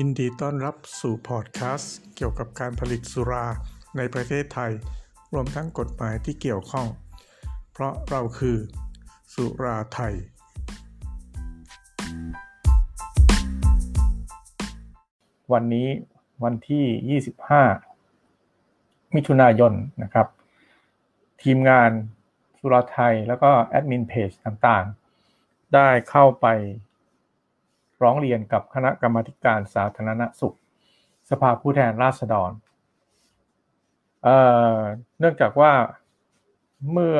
ยินดีต้อนรับสู่พอดแคสต์เกี่ยวกับการผลิตสุราในประเทศไทยรวมทั้งกฎหมายที่เกี่ยวข้องเพราะเราคือสุราไทยวันนี้วันที่25มิถุนายนนะครับทีมงานสุราไทยแล้วก็แอดมินเพจต่างๆได้เข้าไปร้องเรียนกับคณะกรรมาธิการสาธารณสุขสภาผู้แทนราษฎรเนื่องจากว่าเมื่อ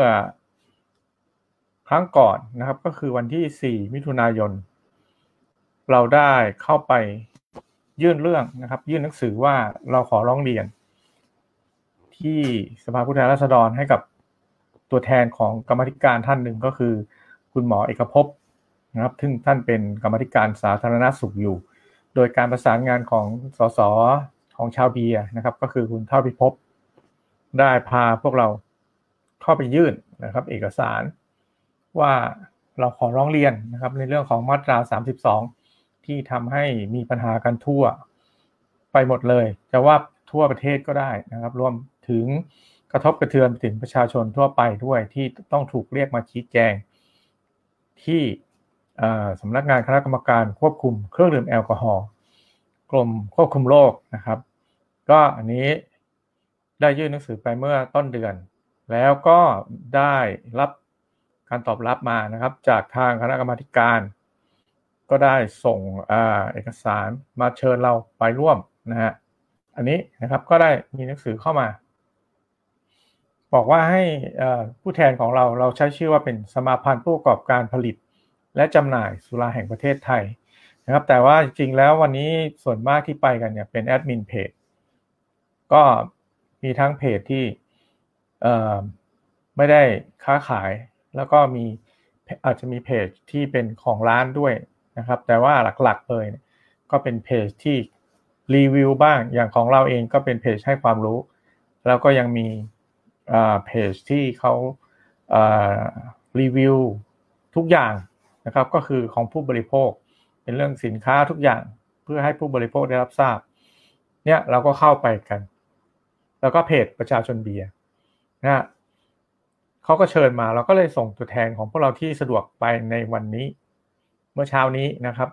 ครั้งก่อนนะครับก็คือวันที่4มิถุนายนเราได้เข้าไปยื่นเรื่องนะครับยื่นหนังสือว่าเราขอร้องเรียนที่สภาผู้แทนราษฎรให้กับตัวแทนของกรรมาธิการท่านหนึ่งก็คือคุณหมอเอกภพนะครับซึ่งท่านเป็นกรรมาธิการสาธารณสุขอยู่โดยการประสานงานของสสของชาวเบียร์นะครับก็คือคุณเท่าพิภพได้พาพวกเราเข้าไปยื่นนะครับเอกสารว่าเราขอร้องเรียนนะครับในเรื่องของมาตรา32ที่ทำให้มีปัญหากันทั่วไปหมดเลยจะว่าทั่วประเทศก็ได้นะครับรวมถึงกระทบกระเทือนถึงประชาชนทั่วไปด้วยที่ต้องถูกเรียกมาชี้แจงที่สำนักงานคณะกรรมการควบคุมเครื่องดื่มแอลกอฮอล์กรมควบคุมโรคนะครับก็อันนี้ได้ยื่นหนังสือไปเมื่อต้นเดือนแล้วก็ได้รับการตอบรับมานะครับจากทางคณะกรรมาธิการก็ได้ส่งเอกสารมาเชิญเราไปร่วมนะฮะอันนี้นะครับก็ได้มีหนังสือเข้ามาบอกว่าให้ผู้แทนของเราใช้ชื่อว่าเป็นสมาพันธ์ผู้ประกอบการผลิตและจำหน่ายสุราแห่งประเทศไทยนะครับแต่ว่าจริงๆแล้ววันนี้ส่วนมากที่ไปกันเนี่ยเป็นแอดมินเพจก็มีทั้งเพจที่ไม่ได้ค้าขายแล้วก็มีอาจจะมีเพจที่เป็นของร้านด้วยนะครับแต่ว่าหลักๆเลยก็เป็นเพจที่รีวิวบ้างอย่างของเราเองก็เป็นเพจให้ความรู้แล้วก็ยังมีเพจที่เขารีวิวทุกอย่างนะครับก็คือของผู้บริโภคเป็นเรื่องสินค้าทุกอย่างเพื่อให้ผู้บริโภคได้รับทราบเนี่ยเราก็เข้าไปกันแล้วก็เพจประชาชนเบียร์นะเขาก็เชิญมาเราก็เลยส่งตัวแทนของพวกเราที่สะดวกไปในวันนี้เมื่อเช้านี้นะครับ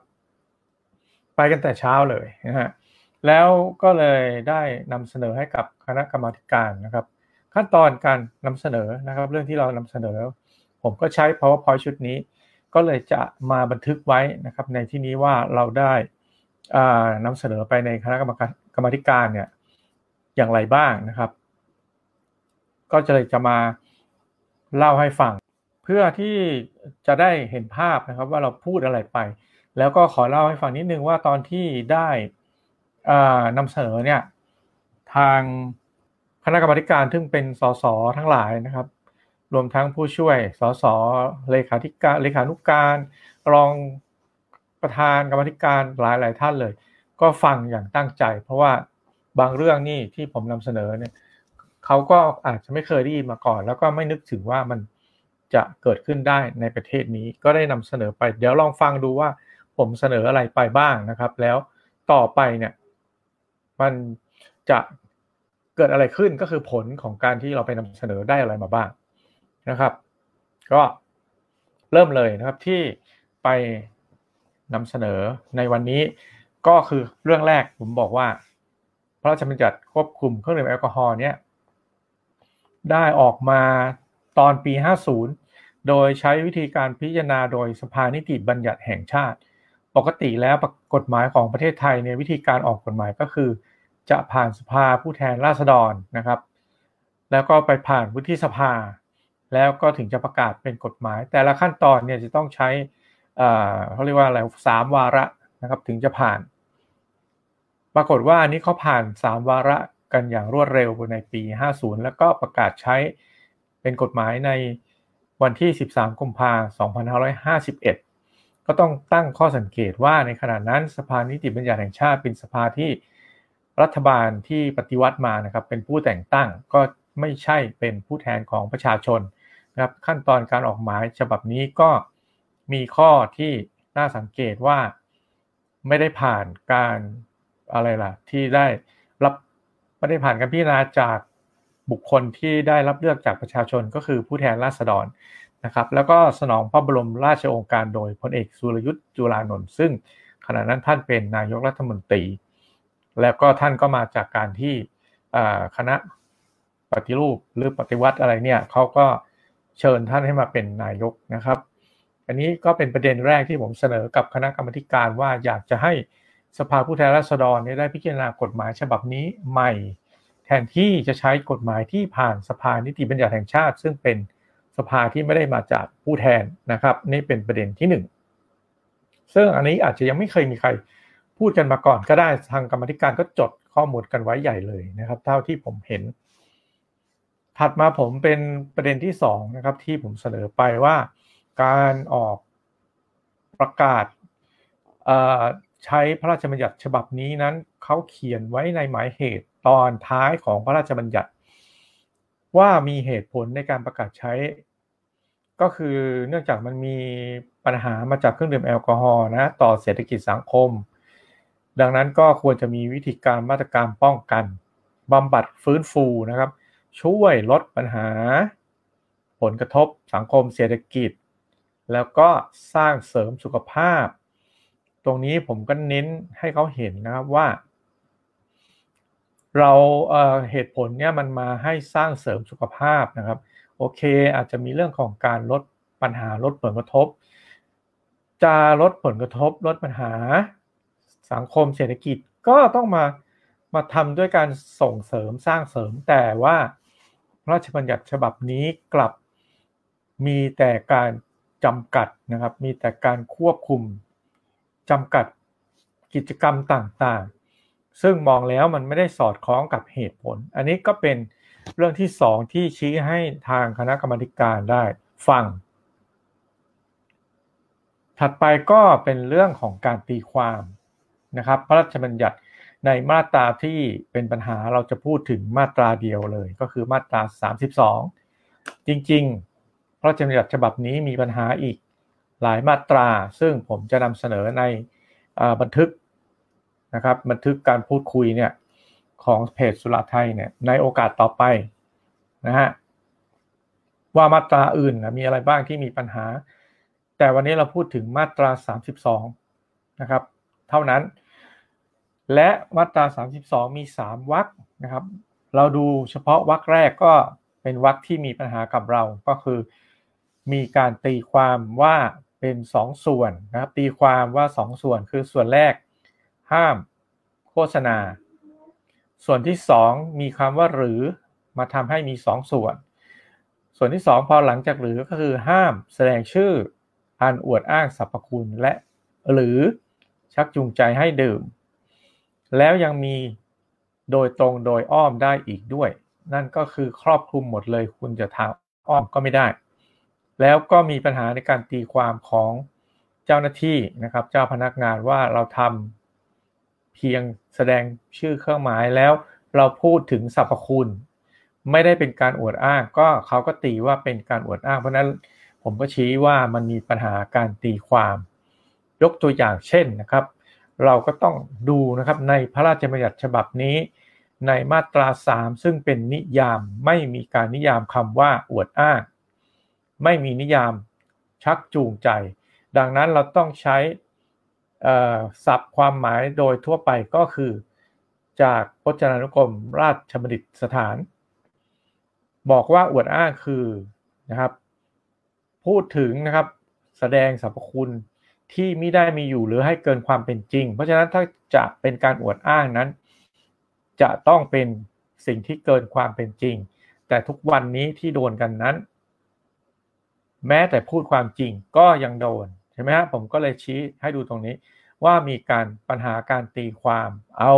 ไปกันแต่เช้าเลยนะฮะแล้วก็เลยได้นำเสนอให้กับคณะกรรมาธิการนะครับขั้นตอนการนำเสนอนะครับเรื่องที่เรานำเสนอผมก็ใช้ PowerPoint ชุดนี้ก็เลยจะมาบันทึกไว้นะครับในที่นี้ว่าเราได้นำเสนอไปในคณะกรรมาธิการเนี่ยอย่างไรบ้างนะครับก็จะเลยจะมาเล่าให้ฟังเพื่อที่จะได้เห็นภาพนะครับว่าเราพูดอะไรไปแล้วก็ขอเล่าให้ฟังนิดนึงว่าตอนที่ได้นำเสนอเนี่ยทางคณะกรรมาธิการซึ่งเป็นสสทั้งหลายนะครับรวมทั้งผู้ช่วยสสเลขานุการรองประธานกรรมาธิการหลายๆท่านเลยก็ฟังอย่างตั้งใจเพราะว่าบางเรื่องนี่ที่ผมนำเสนอเนี่ยเขาก็อาจจะไม่เคยได้ยินมาก่อนแล้วก็ไม่นึกถึงว่ามันจะเกิดขึ้นได้ในประเทศนี้ก็ได้นำเสนอไปเดี๋ยวลองฟังดูว่าผมเสนออะไรไปบ้างนะครับแล้วต่อไปเนี่ยมันจะเกิดอะไรขึ้นก็คือผลของการที่เราไปนำเสนอได้อะไรมาบ้างนะครับก็เริ่มเลยนะครับที่ไปนำเสนอในวันนี้ก็คือเรื่องแรกผมบอกว่าพระราชบัญญัติควบคุมเครื่องดื่มแอลกอฮอล์เนี่ยได้ออกมาตอนปี50โดยใช้วิธีการพิจารณาโดยสภานิติบัญญัติแห่งชาติปกติแล้วกฎหมายของประเทศไทยในวิธีการออกกฎหมายก็คือจะผ่านสภาผู้แทนราษฎรนะครับแล้วก็ไปผ่านวุฒิสภาแล้วก็ถึงจะประกาศเป็นกฎหมายแต่ละขั้นตอนเนี่ยจะต้องใช้เขาเรียกว่าอะไร3วาระนะครับถึงจะผ่านปรากฏว่าอันนี้เขาผ่าน3วาระกันอย่างรวดเร็วในปี50แล้วก็ประกาศใช้เป็นกฎหมายในวันที่13กุมภาพันธ์2551ก็ต้องตั้งข้อสังเกตว่าในขณะนั้นสภานิติบัญญัติแห่งชาติเป็นสภาที่รัฐบาลที่ปฏิวัติมานะครับเป็นผู้แต่งตั้งก็ไม่ใช่เป็นผู้แทนของประชาชนนะครับขั้นตอนการออกหมายฉบับนี้ก็มีข้อที่น่าสังเกตว่าไม่ได้ผ่านการ อะไรล่ะที่ได้รับไม่ได้ผ่านการพิจารณาจากบุคคลที่ได้รับเลือกจากประชาชนก็คือผู้แทนราษฎรนะครับแล้วก็สนองพระบรมราชโองการโดยพลเอกสุรยุทธ์จุลานนท์ซึ่งขณะนั้นท่านเป็นนายกรัฐมนตรีแล้วก็ท่านก็มาจากการที่คณะปฏิรูปหรือปฏิวัติอะไรเนี่ยเขาก็เชิญท่านให้มาเป็นนายกนะครับอันนี้ก็เป็นประเด็นแรกที่ผมเสนอกับคณะกรรมการว่าอยากจะให้สภาผู้แทนราษฎรได้พิจารณากฎหมายฉบับนี้ใหม่แทนที่จะใช้กฎหมายที่ผ่านสภานิติบัญญัติแห่งชาติซึ่งเป็นสภาที่ไม่ได้มาจากผู้แทนนะครับนี่เป็นประเด็นที่หนึ่งซึ่งอันนี้อาจจะยังไม่เคยมีใครพูดกันมาก่อนก็ได้ทางกรรมการก็จดข้อมูลกันไว้ใหญ่เลยนะครับเท่าที่ผมเห็นถัดมาผมเป็นประเด็นที่สองนะครับที่ผมเสนอไปว่าการออกประกาศใช้พระราชบัญญัติฉบับนี้นั้นเขาเขียนไว้ในหมายเหตุตอนท้ายของพระราชบัญญัติว่ามีเหตุผลในการประกาศใช้ก็คือเนื่องจากมันมีปัญหามาจากเครื่องดื่มแอลกอฮอล์นะต่อเศรษฐกิจสังคมดังนั้นก็ควรจะมีวิธีการมาตรการป้องกันบำบัดฟื้นฟูนะครับช่วยลดปัญหาผลกระทบสังคมเศรษฐกิจแล้วก็สร้างเสริมสุขภาพตรงนี้ผมก็เน้นให้เขาเห็นนะครับว่าเราเหตุผลเนี่ยมันมาให้สร้างเสริมสุขภาพนะครับโอเคอาจจะมีเรื่องของการลดปัญหาลดผลกระทบจะลดผลกระทบลดปัญหาสังคมเศรษฐกิจก็ต้องมาทำด้วยการส่งเสริมสร้างเสริมแต่ว่าพระราชบัญญัติฉบับนี้กลับมีแต่การจำกัดนะครับมีแต่การควบคุมจำกัดกิจกรรมต่างๆซึ่งมองแล้วมันไม่ได้สอดคล้องกับเหตุผลอันนี้ก็เป็นเรื่องที่สองที่ชี้ให้ทางคณะกรรมการได้ฟังถัดไปก็เป็นเรื่องของการตีความนะครับพระราชบัญญัติในมาตราที่เป็นปัญหาเราจะพูดถึงมาตราเดียวเลยก็คือมาตรา32จริงๆพระราชบัญญัติฉบับนี้มีปัญหาอีกหลายมาตราซึ่งผมจะนำเสนอในบันทึกนะครับบันทึกการพูดคุยเนี่ยของเพจสุราไทยเนี่ยในโอกาสต่อไปนะฮะว่ามาตราอื่นมีอะไรบ้างที่มีปัญหาแต่วันนี้เราพูดถึงมาตรา32นะครับเท่านั้นและมาตรา32มี3วรรคนะครับเราดูเฉพาะวรรคแรกก็เป็นวรรคที่มีปัญหากับเราก็คือมีการตีความว่าเป็น2ส่วนนะครับตีความว่า2ส่วนคือส่วนแรกห้ามโฆษณาส่วนที่2มีคำว่าหรือมาทำให้มี2ส่วนส่วนที่2พอหลังจากหรือก็คือห้ามแสดงชื่ออันอวดอ้างสรรพคุณและหรือชักจูงใจให้ดื่มแล้วยังมีโดยตรงโดยอ้อมได้อีกด้วยนั่นก็คือครอบคลุมหมดเลยคุณจะทางอ้อมก็ไม่ได้แล้วก็มีปัญหาในการตีความของเจ้าหน้าที่นะครับเจ้าพนักงานว่าเราทำเพียงแสดงชื่อเครื่องหมายแล้วเราพูดถึงสรรพคุณไม่ได้เป็นการอวดอ้างก็เขาก็ตีว่าเป็นการอวดอ้างเพราะนั้นผมก็ชี้ว่ามันมีปัญหาการตีความยกตัวอย่างเช่นนะครับเราก็ต้องดูนะครับในพระราชบัญญัติฉบับนี้ในมาตรา3ซึ่งเป็นนิยามไม่มีการนิยามคำว่าอวดอ้างไม่มีนิยามชักจูงใจดังนั้นเราต้องใช้ศัพท์ความหมายโดยทั่วไปก็คือจากพจนานุกรมราชบัณฑิตสถานบอกว่าอวดอ้างคือนะครับพูดถึงนะครับแสดงสรรพคุณที่ไม่ได้มีอยู่หรือให้เกินความเป็นจริงเพราะฉะนั้นถ้าจะเป็นการอวดอ้างนั้นจะต้องเป็นสิ่งที่เกินความเป็นจริงแต่ทุกวันนี้ที่โดนกันนั้นแม้แต่พูดความจริงก็ยังโดนใช่ไหมฮะผมก็เลยชี้ให้ดูตรงนี้ว่ามีการปัญหาการตีความเอา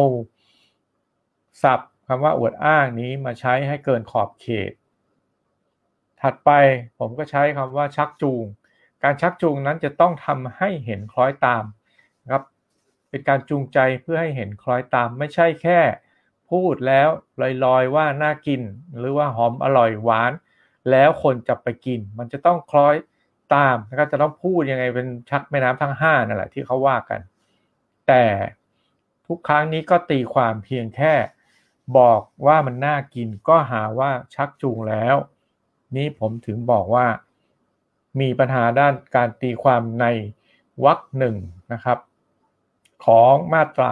ศัพท์คำว่าอวดอ้างนี้มาใช้ให้เกินขอบเขตถัดไปผมก็ใช้คำว่าชักจูงการชักจูงนั้นจะต้องทำให้เห็นคล้อยตามนะครับเป็นการจูงใจเพื่อให้เห็นคล้อยตามไม่ใช่แค่พูดแล้วลอยๆว่าน่ากินหรือว่าหอมอร่อยหวานแล้วคนจะไปกินมันจะต้องคล้อยตามนะครับจะต้องพูดยังไงเป็นชักแม่น้ำทั้ง5นั่นแหละที่เขาว่ากันแต่ ทุกครั้งนี้ก็ตีความเพียงแค่บอกว่ามันน่ากินก็หาว่าชักจูงแล้วนี่ผมถึงบอกว่ามีปัญหาด้านการตีความในวรรคหนึ่งนะครับของมาตรา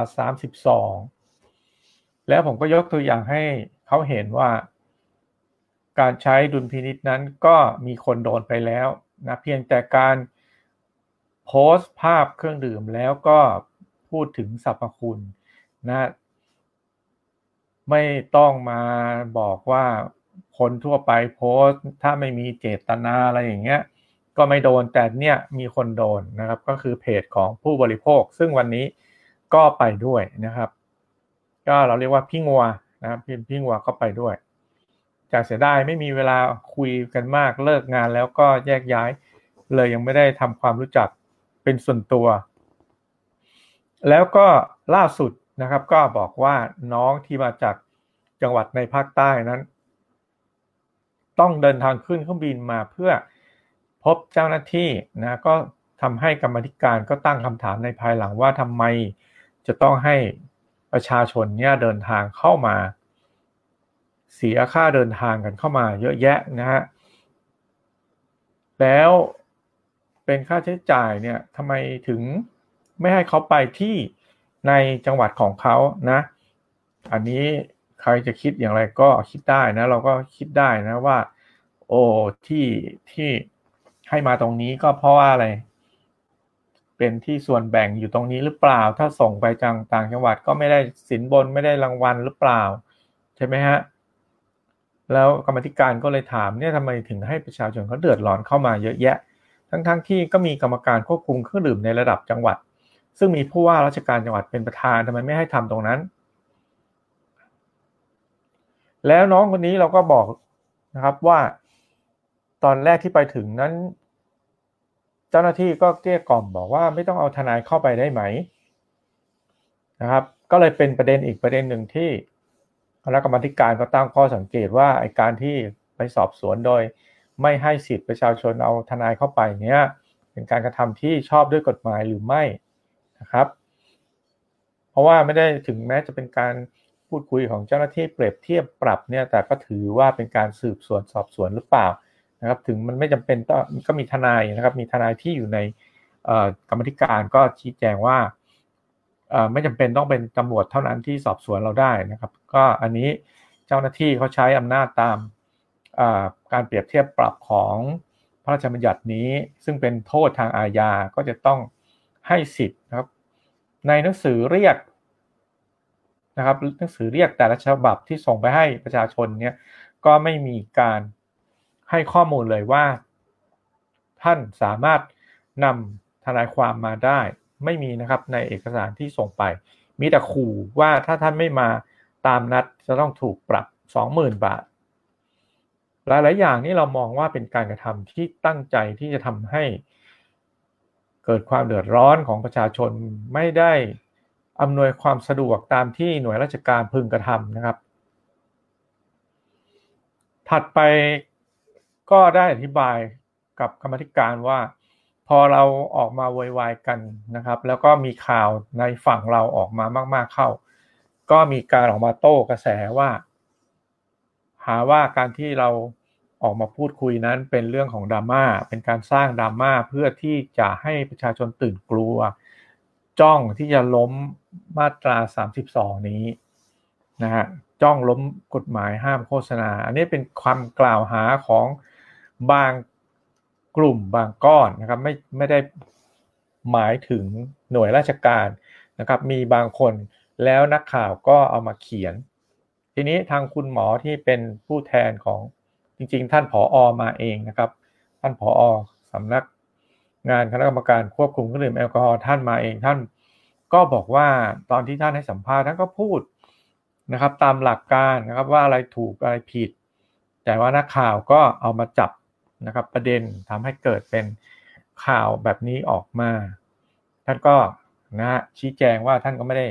32แล้วผมก็ยกตัวอย่างให้เขาเห็นว่าการใช้ดุลพินิจนั้นก็มีคนโดนไปแล้วนะเพียงแต่การโพสต์ภาพเครื่องดื่มแล้วก็พูดถึงสรรพคุณนะไม่ต้องมาบอกว่าคนทั่วไปโพสต์ถ้าไม่มีเจตนาอะไรอย่างเงี้ยก็ไม่โดนแต่เนี่ยมีคนโดนนะครับก็คือเพจของผู้บริโภคซึ่งวันนี้ก็ไปด้วยนะครับก็เราเรียกว่าพี่งัวนะครับพี่งัวก็ไปด้วยจากเสียดายไม่มีเวลาคุยกันมากเลิกงานแล้วก็แยกย้ายเลยยังไม่ได้ทำความรู้จักเป็นส่วนตัวแล้วก็ล่าสุดนะครับก็บอกว่าน้องที่มาจากจังหวัดในภาคใต้นั้นต้องเดินทางขึ้นเครื่องบินมาเพื่อพบเจ้าหน้าที่นะก็ทำให้กรรมธิการก็ตั้งคำถามในภายหลังว่าทำไมจะต้องให้ประชาชนเนี่ยเดินทางเข้ามาเสียค่าเดินทางกันเข้ามาเยอะแยะนะฮะแล้วเป็นค่าใช้จ่ายเนี่ยทำไมถึงไม่ให้เขาไปที่ในจังหวัดของเขานะอันนี้ใครจะคิดอย่างไรก็คิดได้นะเราก็คิดได้นะว่าโอ้ที่ให้มาตรงนี้ก็เพราะว่าอะไรเป็นที่ส่วนแบ่งอยู่ตรงนี้หรือเปล่าถ้าส่งไปต่างจังหวัดก็ไม่ได้สินบนไม่ได้รางวัลหรือเปล่าใช่ไหมฮะแล้วกรรมธิการก็เลยถามเนี่ยทำไมถึงให้ประชาชนเขาเดือดร้อนเข้ามาเยอะแยะทั้งที่ก็มีกรรมการควบคุมเครื่องดื่มในระดับจังหวัดซึ่งมีผู้ว่าราชการจังหวัดเป็นประธานทำไมไม่ให้ทำตรงนั้นแล้วน้องคนนี้เราก็บอกนะครับว่าตอนแรกที่ไปถึงนั้นเจ้าหน้าที่ก็เกลี้ยกล่อมบอกว่าไม่ต้องเอาทนายเข้าไปได้ไหมนะครับก็เลยเป็นประเด็นอีกประเด็นหนึ่งที่คณะกรรมการก็ตั้งข้อสังเกตว่าไอ้การที่ไปสอบสวนโดยไม่ให้สิทธิประชาชนเอาทนายเข้าไปเนี้ยเป็นการกระทำที่ชอบด้วยกฎหมายหรือไม่นะครับเพราะว่าไม่ได้ถึงแม้จะเป็นการพูดคุยของเจ้าหน้าที่เปรียบเทียบปรับเนี่ยแต่ก็ถือว่าเป็นการสืบสวนสอบสวนหรือเปล่านะครับถึงมันไม่จำเป็นต้องก็มีทนายนะครับมีทนายที่อยู่ในกรรมธิการก็ชี้แจงว่าไม่จำเป็นต้องเป็นตำรวจเท่านั้นที่สอบสวนเราได้นะครับก็อันนี้เจ้าหน้าที่เขาใช้อำนาจตามการเปรียบเทียบปรับของพระราชบัญญัตินี้ซึ่งเป็นโทษทางอาญาก็จะต้องให้สิทธิ์นะครับในหนังสือเรียกนะครับหนังสือเรียกแต่ละฉบับที่ส่งไปให้ประชาชนเนี่ยก็ไม่มีการให้ข้อมูลเลยว่าท่านสามารถนำทนายความมาได้ไม่มีนะครับในเอกสารที่ส่งไปมีแต่ขู่ว่าถ้าท่านไม่มาตามนัดจะต้องถูกปรับ 20,000 บาทหลายๆอย่างนี่เรามองว่าเป็นการกระทำที่ตั้งใจที่จะทำให้เกิดความเดือดร้อนของประชาชนไม่ได้อำนวยความสะดวกตามที่หน่วยราชการพึงกระทำนะครับถัดไปก็ได้อธิบายกับกรรมธิการว่าพอเราออกมาวุ่นวายกันนะครับแล้วก็มีข่าวในฝั่งเราออกมามากๆเข้าก็มีการออกมาโต้กระแสว่าหาว่าการที่เราออกมาพูดคุยนั้นเป็นเรื่องของดราม่าเป็นการสร้างดราม่าเพื่อที่จะให้ประชาชนตื่นกลัวจ้องที่จะล้มมาตรา32นี้นะฮะจ้องล้มกฎหมายห้ามโฆษณาอันนี้เป็นความกล่าวหาของบางกลุ่มบางก้อนนะครับไม่ได้หมายถึงหน่วยราชการนะครับมีบางคนแล้วนักข่าวก็เอามาเขียนทีนี้ทางคุณหมอที่เป็นผู้แทนของจริงๆท่านผอ.มาเองนะครับท่านผอ.สำนักงานคณะกรรมการควบคุมเครื่องดื่มแอลกอฮอล์ท่านมาเองท่านก็บอกว่าตอนที่ท่านให้สัมภาษณ์ท่านก็พูดนะครับตามหลักการนะครับว่าอะไรถูกอะไรผิดแต่ว่านักข่าวก็เอามาจับนะครับประเด็นทำให้เกิดเป็นข่าวแบบนี้ออกมาท่านก็นะชี้แจงว่าท่านก็ไม่ได้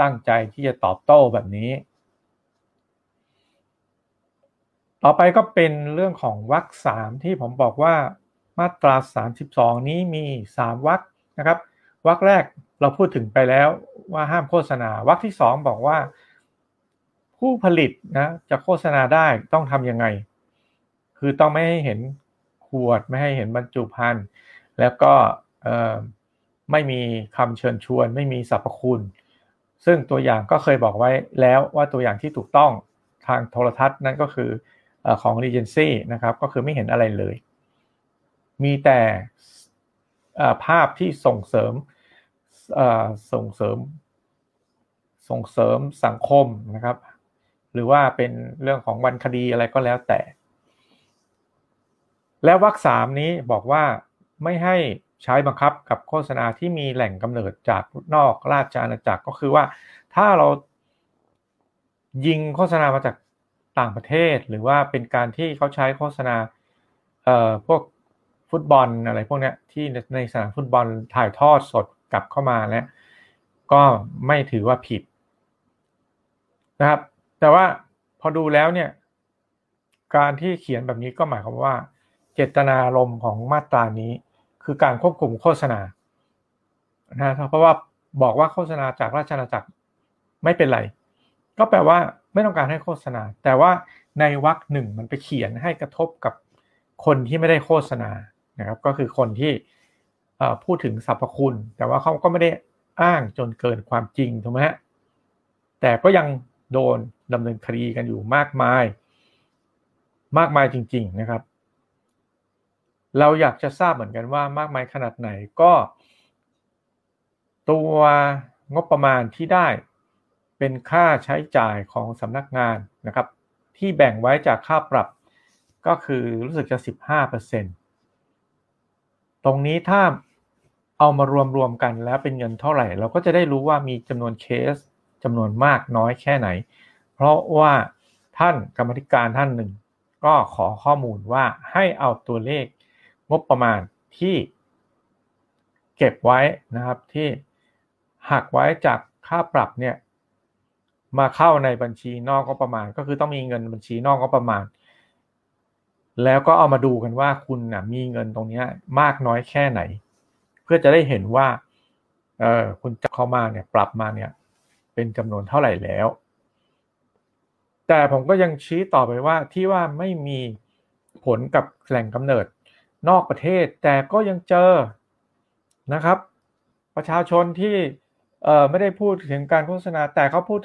ตั้งใจที่จะตอบโต้แบบนี้ต่อไปก็เป็นเรื่องของวรรค3ที่ผมบอกว่ามาตรา32นี้มี3วรรคนะครับวรรคแรกเราพูดถึงไปแล้ว ว่าห้ามโฆษณาวรรคที่2บอกว่าผู้ผลิตนะจะโฆษณาได้ต้องทำยังไงคือต้องไม่ให้เห็นขวดไม่ให้เห็นบรรจุภัณฑ์แล้วก็ไม่มีคำเชิญชวนไม่มีสรรพคุณซึ่งตัวอย่างก็เคยบอกไว้แล้วว่าตัวอย่างที่ถูกต้องทางโทรทัศน์นั่นก็คือของ Regency นะครับก็คือไม่เห็นอะไรเลยมีแต่ภาพที่ส่งเสริมสังคมนะครับหรือว่าเป็นเรื่องของวันคดีอะไรก็แล้วแต่และวรรค3นี้บอกว่าไม่ให้ใช้บังคับกับโฆษณาที่มีแหล่งกำเนิดจากนอกราชอาณาจักรก็คือว่าถ้าเรายิงโฆษณามาจากต่างประเทศหรือว่าเป็นการที่เขาใช้โฆษณาพวกฟุตบอลอะไรพวกนี้ที่ในสนามฟุตบอลถ่ายทอดสดกลับเข้ามาเนี่ยก็ไม่ถือว่าผิดนะครับแต่ว่าพอดูแล้วเนี่ยการที่เขียนแบบนี้ก็หมายความว่าเจตนารมณ์ของมาตรานี้คือการควบคุมโฆษณานะครับเพราะว่าบอกว่าโฆษณาจากราชอาณาจักรไม่เป็นไรก็แปลว่าไม่ต้องการให้โฆษณาแต่ว่าในวรรคหนึ่งมันไปเขียนให้กระทบกับคนที่ไม่ได้โฆษณานะครับก็คือคนที่พูดถึงสรรพคุณแต่ว่าเขาก็ไม่ได้อ้างจนเกินความจริงถูกไหมฮะแต่ก็ยังโดนดำเนินคดีกันอยู่มากมายจริงๆนะครับเราอยากจะทราบเหมือนกันว่ามากมายขนาดไหนก็ตัวงบประมาณที่ได้เป็นค่าใช้จ่ายของสำนักงานนะครับที่แบ่งไว้จากค่าปรับก็คือรู้สึกจะ 15% ตรงนี้ถ้าเอามารวมๆกันแล้วเป็นเงินเท่าไหร่เราก็จะได้รู้ว่ามีจำนวนเคสจำนวนมากน้อยแค่ไหนเพราะว่าท่านกรรมธิการท่านหนึ่งก็ขอข้อมูลว่าให้เอาตัวเลขงบประมาณที่เก็บไว้นะครับที่หักไว้จากค่าปรับเนี่ยมาเข้าในบัญชีนอกงบประมาณก็คือต้องมีเงินบัญชีนอกงบประมาณแล้วก็เอามาดูกันว่าคุณนะมีเงินตรงนี้มากน้อยแค่ไหนเพื่อจะได้เห็นว่าคุณจะเข้ามาเนี่ยปรับมาเนี่ยเป็นจำนวนเท่าไหร่แล้วแต่ผมก็ยังชี้ต่อไปว่าที่ว่าไม่มีผลกับแหล่งกำเนิดนอกประเทศแต่ก็ยังเจอนะครับประชาชนที่ไม่ได้พูดถึงการโฆษณาแต่เขาพูด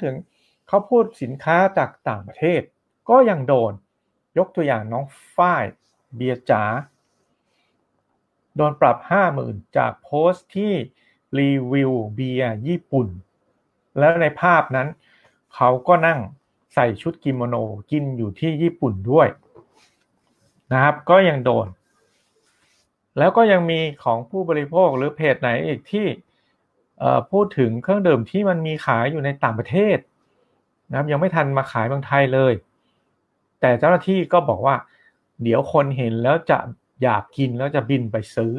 สินค้าจากต่างประเทศก็ยังโดนยกตัวอย่างน้องฝ้ายเบียร์จ๋าโดนปรับ 50,000 จากโพสต์ที่รีวิวเบียร์ญี่ปุ่นแล้วในภาพนั้นเขาก็นั่งใส่ชุดกิโมโนกินอยู่ที่ญี่ปุ่นด้วยนะครับก็ยังโดนแล้วก็ยังมีของผู้บริโภคหรือเพจไหนอีกที่พูดถึงเครื่องดื่มที่มันมีขายอยู่ในต่างประเทศนะครับยังไม่ทันมาขายเมืองไทยเลยแต่เจ้าหน้าที่ก็บอกว่าเดี๋ยวคนเห็นแล้วจะอยากกินแล้วจะบินไปซื้อ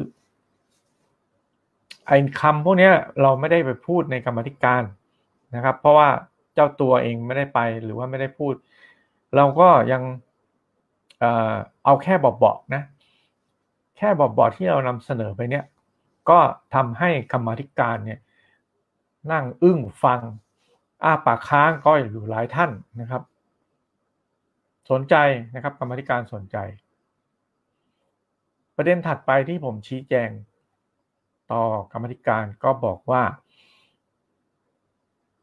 ไอ้คำพวกนี้เราไม่ได้ไปพูดในกรรมธิการนะครับเพราะว่าเจ้าตัวเองไม่ได้ไปหรือว่าไม่ได้พูดเราก็ยังเอาแค่เบาๆนะแค่เบาๆที่เรานำเสนอไปเนี่ยก็ทำให้กรรมธิการเนี่ยนั่งอึ้งฟังอ้าปากค้างก็อยู่หลายท่านนะครับสนใจนะครับกรรมธิการสนใจประเด็นถัดไปที่ผมชี้แจงต่อกรรมธิการก็บอกว่า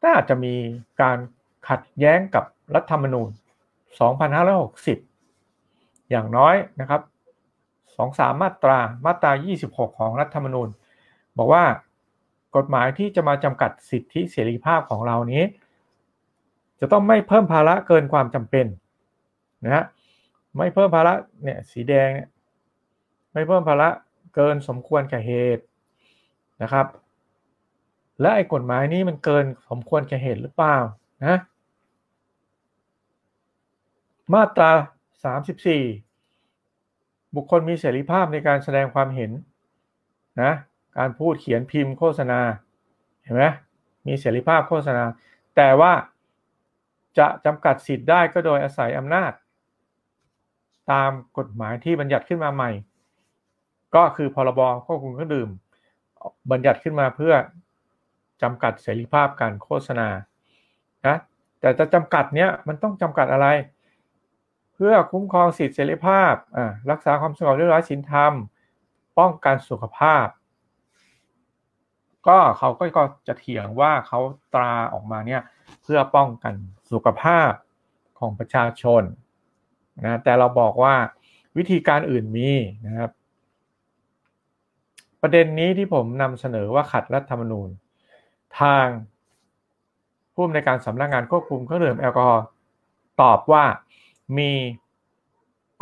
น่าจะมีการขัดแย้งกับรัฐธรรมนูญ2560อย่างน้อยนะครับ 2-3 มาตรา26ของรัฐธรรมนูญบอกว่ากฎหมายที่จะมาจำกัดสิทธิเสรีภาพของเรานี้จะต้องไม่เพิ่มภาระเกินความจำเป็นนะฮะไม่เพิ่มภาระเนี่ยสีแดงเนี่ยไม่เพิ่มภาระเกินสมควรแก่เหตุนะครับและไอ้กฎหมายนี้มันเกินสมควรแก่เหตุหรือเปล่านะมาตรา34บุคคลมีเสรีภาพในการแสดงความเห็นนะการพูดเขียนพิมพ์โฆษณาเห็นไหมมีเสรีภาพโฆษณาแต่ว่าจะจำกัดสิทธิ์ได้ก็โดยอาศัยอำนาจตามกฎหมายที่บัญญัติขึ้นมาใหม่ก็คือพรบควบคุมเครื่องดื่มบัญญัติขึ้นมาเพื่อ จำกัดเสรีภาพการโฆษณานะแต่จะจำกัดเนี้ยมันต้องจำกัดอะไรเพื่อคุ้มครองสิทธิเสรีภาพรักษาความสงบเรียบร้อยศีลธรรมป้องกันสุขภาพก็เขาก็จะเถียงว่าเขาตราออกมาเนี่ยเพื่อป้องกันสุขภาพของประชาชนนะแต่เราบอกว่าวิธีการอื่นมีนะครับประเด็นนี้ที่ผมนำเสนอว่าขัดรัฐธรรมนูญทางผู้อำนวยการสำนักงานควบคุมเครื่องดื่มแอลกอฮอล์ตอบว่ามี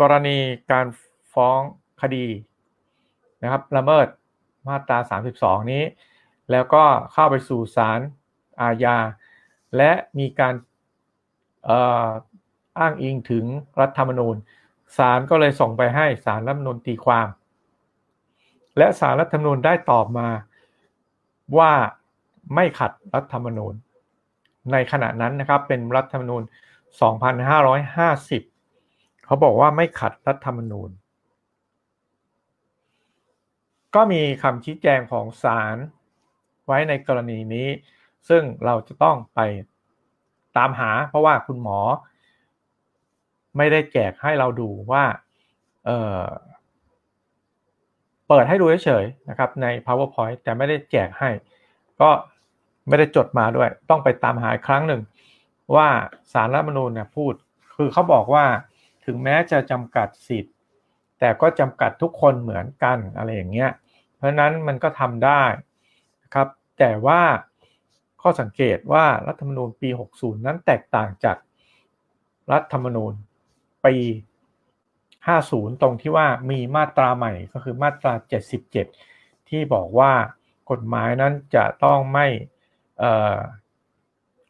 กรณีการฟ้องคดีนะครับละเมิดมาตรา32นี้แล้วก็เข้าไปสู่ศาลอาญาและมีการอ้างอิงถึงรัฐธรรมนูญศาลก็เลยส่งไปให้ศาลรัฐธรรมนูญตีความและศาลรัฐธรรมนูญได้ตอบมาว่าไม่ขัดรัฐธรรมนูญในขณะนั้นนะครับเป็นรัฐธรรมนูญ2550เขาบอกว่าไม่ขัดรัฐธรรมนูญก็มีคำชี้แจงของศาลไว้ในกรณีนี้ซึ่งเราจะต้องไปตามหาเพราะว่าคุณหมอไม่ได้แจกให้เราดูว่าเปิดให้ดูเฉยๆนะครับใน PowerPoint แต่ไม่ได้แจกให้ก็ไม่ได้จดมาด้วยต้องไปตามหาอีกครั้งหนึ่งว่าศาลรัฐธรรมนูญเนี่ยพูดคือเขาบอกว่าถึงแม้จะจำกัดสิทธิ์แต่ก็จำกัดทุกคนเหมือนกันอะไรอย่างเงี้ยเพราะนั้นมันก็ทำได้นะครับแต่ว่าข้อสังเกตว่ารัฐธรรมนูญปี60นั้นแตกต่างจากรัฐธรรมนูญปี50ตรงที่ว่ามีมาตราใหม่ก็คือมาตรา77ที่บอกว่ากฎหมายนั้นจะต้องไม่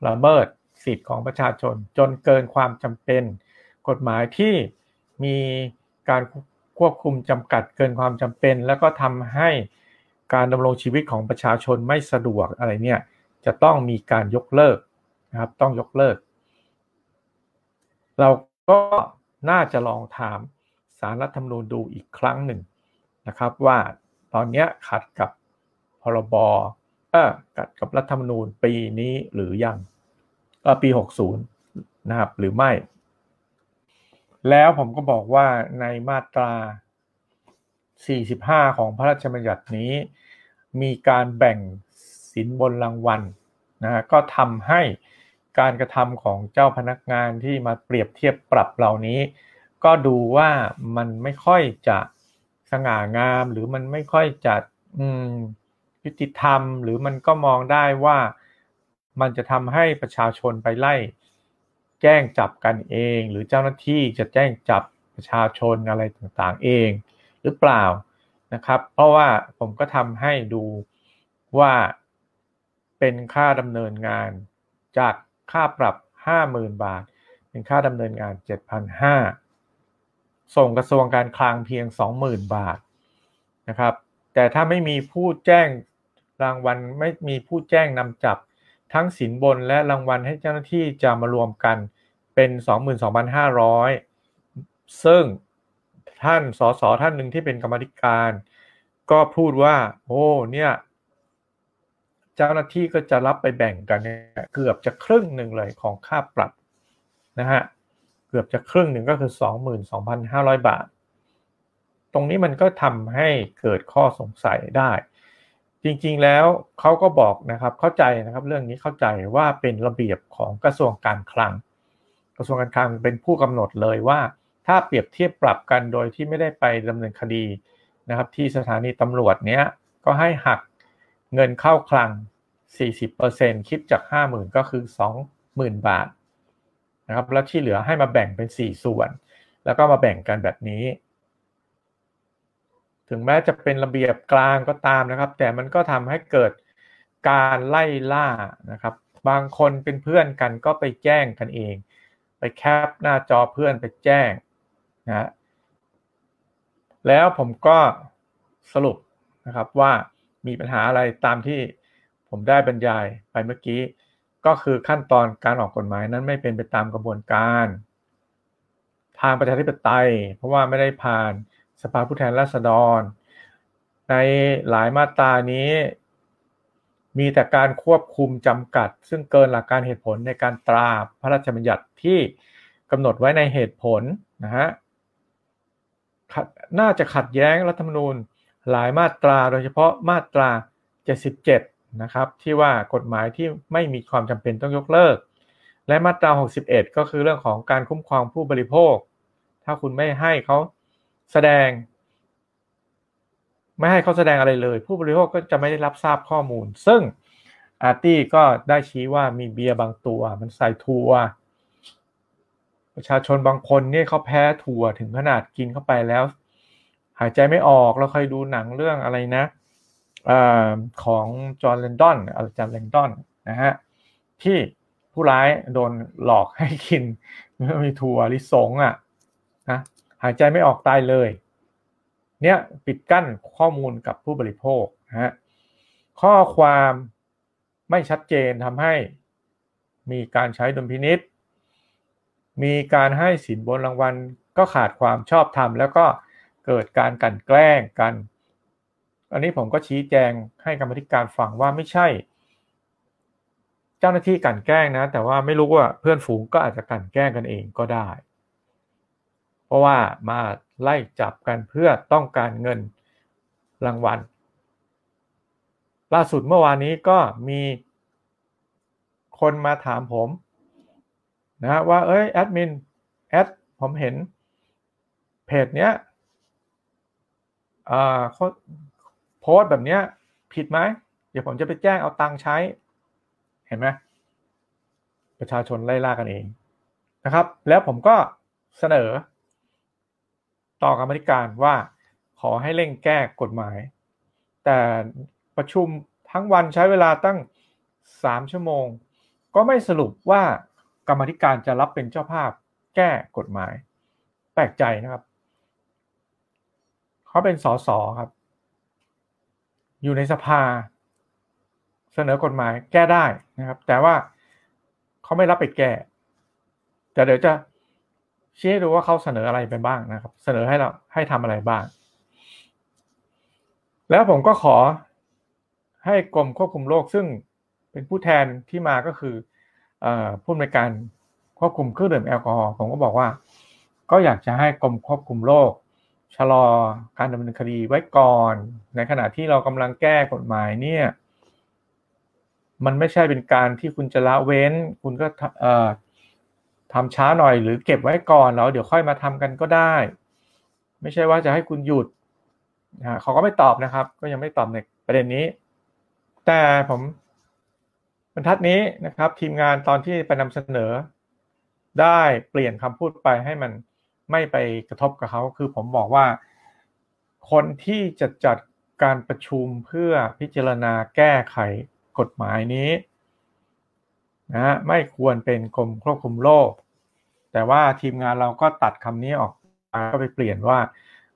ละเมิดสิทธิของประชาชนจนเกินความจำเป็นกฎหมายที่มีการควบคุมจำกัดเกินความจำเป็นแล้วก็ทำให้การดำรงชีวิตของประชาชนไม่สะดวกอะไรเนี่ยจะต้องมีการยกเลิกนะครับต้องยกเลิกเราก็น่าจะลองถามศาลรัฐธรรมนูญดูอีกครั้งหนึ่งนะครับว่าตอนนี้ขัดกับพรบขัดกับรัฐธรรมนูญปีนี้หรือยังปี60นะครับหรือไม่แล้วผมก็บอกว่าในมาตรา45ของพระราชบัญญัตินี้มีการแบ่งสินบนรางวัลนะก็ทำให้การกระทำของเจ้าพนักงานที่มาเปรียบเทียบปรับเหล่านี้ก็ดูว่ามันไม่ค่อยจะสง่างามหรือมันไม่ค่อยจะยุติธรรมหรือมันก็มองได้ว่ามันจะทำให้ประชาชนไปไล่แจ้งจับกันเองหรือเจ้าหน้าที่จะแจ้งจับประชาชนอะไรต่างๆเองหรือเปล่านะครับเพราะว่าผมก็ทำให้ดูว่าเป็นค่าดำเนินงานจากค่าปรับ 50,000 บาทเป็นค่าดำเนินงาน 7,500 ส่งกระทรวงการคลังเพียง 20,000 บาทนะครับแต่ถ้าไม่มีผู้แจ้งรางวัลไม่มีผู้แจ้งนำจับทั้งสินบนและรางวัลให้เจ้าหน้าที่จะมารวมกันเป็น 22,500 ซึ่งท่านสสท่านหนึ่งที่เป็นกรรมาธิการก็พูดว่าโอ้เนี่ยเจ้าหน้าที่ก็จะรับไปแบ่งกันเนี่ยเกือบจะครึ่งหนึ่งเลยของค่าปรับนะฮะเกือบจะครึ่งหนึ่งก็คือ 22,500 บาทตรงนี้มันก็ทำให้เกิดข้อสงสัยได้จริงๆแล้วเขาก็บอกนะครับเข้าใจนะครับเรื่องนี้เข้าใจว่าเป็นระเบียบของกระทรวงการคลังกระทรวงการคลังเป็นผู้กำหนดเลยว่าถ้าเปรียบเทียบปรับกันโดยที่ไม่ได้ไปดำเนินคดีนะครับที่สถานีตำรวจเนี้ยก็ให้หักเงินเข้าคลัง 40% คิดจาก 50,000 ก็คือ 20,000 บาทนะครับแล้วที่เหลือให้มาแบ่งเป็น4ส่วนแล้วก็มาแบ่งกันแบบนี้ถึงแม้จะเป็นระเบียบกลางก็ตามนะครับแต่มันก็ทำให้เกิดการไล่ล่านะครับบางคนเป็นเพื่อนกันก็ไปแจ้งกันเองไปแคปหน้าจอเพื่อนไปแจ้งนะแล้วผมก็สรุปนะครับว่ามีปัญหาอะไรตามที่ผมได้บรรยายไปเมื่อกี้ก็คือขั้นตอนการออกกฎหมายนั้นไม่เป็นไปตามกระบวนการทางประชาธิปไตยเพราะว่าไม่ได้ผ่านสภาผู้แทนราษฎรในหลายมาตรานี้ มีแต่การควบคุมจำกัดซึ่งเกินหลักการเหตุผลในการตราพระราชบัญญัติที่กำหนดไว้ในเหตุผลนะฮะน่าจะขัดแย้งรัฐธรรมนูญหลายมาตราโดยเฉพาะมาตรา77นะครับที่ว่ากฎหมายที่ไม่มีความจำเป็นต้องยกเลิกและมาตรา61ก็คือเรื่องของการคุ้มครองผู้บริโภคถ้าคุณไม่ให้เขาแสดงอะไรเลยผู้บริโภคก็จะไม่ได้รับทราบข้อมูลซึ่งอาร์ตี้ก็ได้ชี้ว่ามีเบียร์บางตัวมันใส่ถั่วประชาชนบางคนเนี่ยเขาแพ้ถั่วถึงขนาดกินเข้าไปแล้วหายใจไม่ออกแล้วเคยดูหนังเรื่องอะไรนะของจอห์น แลนดอนนะฮะที่ผู้ร้ายโดนหลอกให้กินมีถั่วลิสงอ่ะนะหายใจไม่ออกตายเลยเนี่ยปิดกั้นข้อมูลกับผู้บริโภคนะฮะข้อความไม่ชัดเจนทำให้มีการใช้ดุลพินิจมีการให้สินบนรางวัลก็ขาดความชอบธรรมแล้วก็เกิดการกลั่นแกล้งกันอันนี้ผมก็ชี้แจงให้กรรมการฟังว่าไม่ใช่เจ้าหน้าที่กลั่นแกล้งนะแต่ว่าไม่รู้ว่าเพื่อนฝูงก็อาจจะกลั่นแกล้งกันเองก็ได้เพราะว่ามาไล่จับกันเพื่อต้องการเงินรางวัลล่าสุดเมื่อวานนี้ก็มีคนมาถามผมนะว่าเอ้ยแอดมินผมเห็นเพจเนี้ยโพสต์แบบเนี้ยผิดไหมเดี๋ยวผมจะไปแจ้งเอาตังค์ใช้เห็นไหมประชาชนไล่ล่ากันเองนะครับแล้วผมก็เสนอต่อกรรมการว่าขอให้เร่งแก้กฎหมายแต่ประชุมทั้งวันใช้เวลาตั้ง3ชั่วโมงก็ไม่สรุปว่ากรรมการจะรับเป็นเจ้าภาพแก้กฎหมายแปลกใจนะครับเขาเป็นสสครับอยู่ในสภาเสนอกฎหมายแก้ได้นะครับแต่ว่าเขาไม่รับไปแก้แต่เดี๋ยวจะชี้ให้ดูว่าเขาเสนออะไรไปบ้างนะครับเสนอให้เราให้ทำอะไรบ้างแล้วผมก็ขอให้กรมควบคุมโรคซึ่งเป็นผู้แทนที่มาก็คือผู้อำนวยการควบคุมเครื่องดื่มแอลกอฮอล์ผมก็บอกว่าก็อยากจะให้กรมควบคุมโรคชะลอการดำเนินคดีไว้ก่อนในขณะที่เรากำลังแก้กฎหมายเนี่ยมันไม่ใช่เป็นการที่คุณจะละเว้นคุณก็ทำช้าหน่อยหรือเก็บไว้ก่อนแล้วเดี๋ยวค่อยมาทำกันก็ได้ไม่ใช่ว่าจะให้คุณหยุดเขาก็ไม่ตอบนะครับก็ยังไม่ตอบในประเด็นนี้แต่ผมบรรทัดนี้นะครับทีมงานตอนที่ไปนำเสนอได้เปลี่ยนคำพูดไปให้มันไม่ไปกระทบกับเขาคือผมบอกว่าคนที่จะจัดการประชุมเพื่อพิจารณาแก้ไขกฎหมายนี้นะไม่ควรเป็นกรมควบคุมโรคแต่ว่าทีมงานเราก็ตัดคำนี้ออกก็ไปเปลี่ยนว่า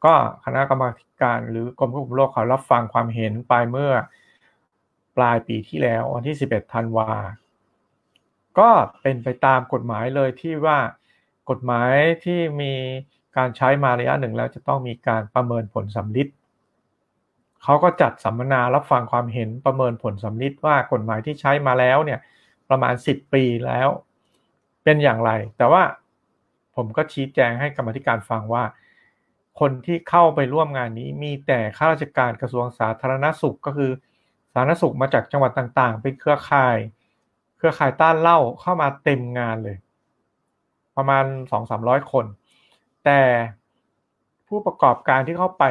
ก็คณะกรรมการหรือกรมควบคุมโรคเขารับฟังความเห็นไปเมื่อปลายปีที่แล้ววันที่11ธันวาก็เป็นไปตามกฎหมายเลยที่ว่ากฎหมายที่มีการใช้มาระยะหนึ่งแล้วจะต้องมีการประเมินผลสัมฤทธิ์เขาก็จัดสัมมนารับฟังความเห็นประเมินผลสัมฤทธิ์ว่ากฎหมายที่ใช้มาแล้วเนี่ยประมาณ10ปีแล้วเป็นอย่างไรแต่ว่าผมก็ชี้แจงให้กรรมการฟังว่าคนที่เข้าไปร่วมงานนี้มีแต่ข้าราชการกระทรวงสาธารณสุขก็คือสาธารณสุขมาจากจังหวัดต่างๆเป็นเครือข่ายต้านเหล้าเข้ามาเต็มงานเลยประมาณ 200-300 คนแต่ผู้ประกอบการที่เข้าไป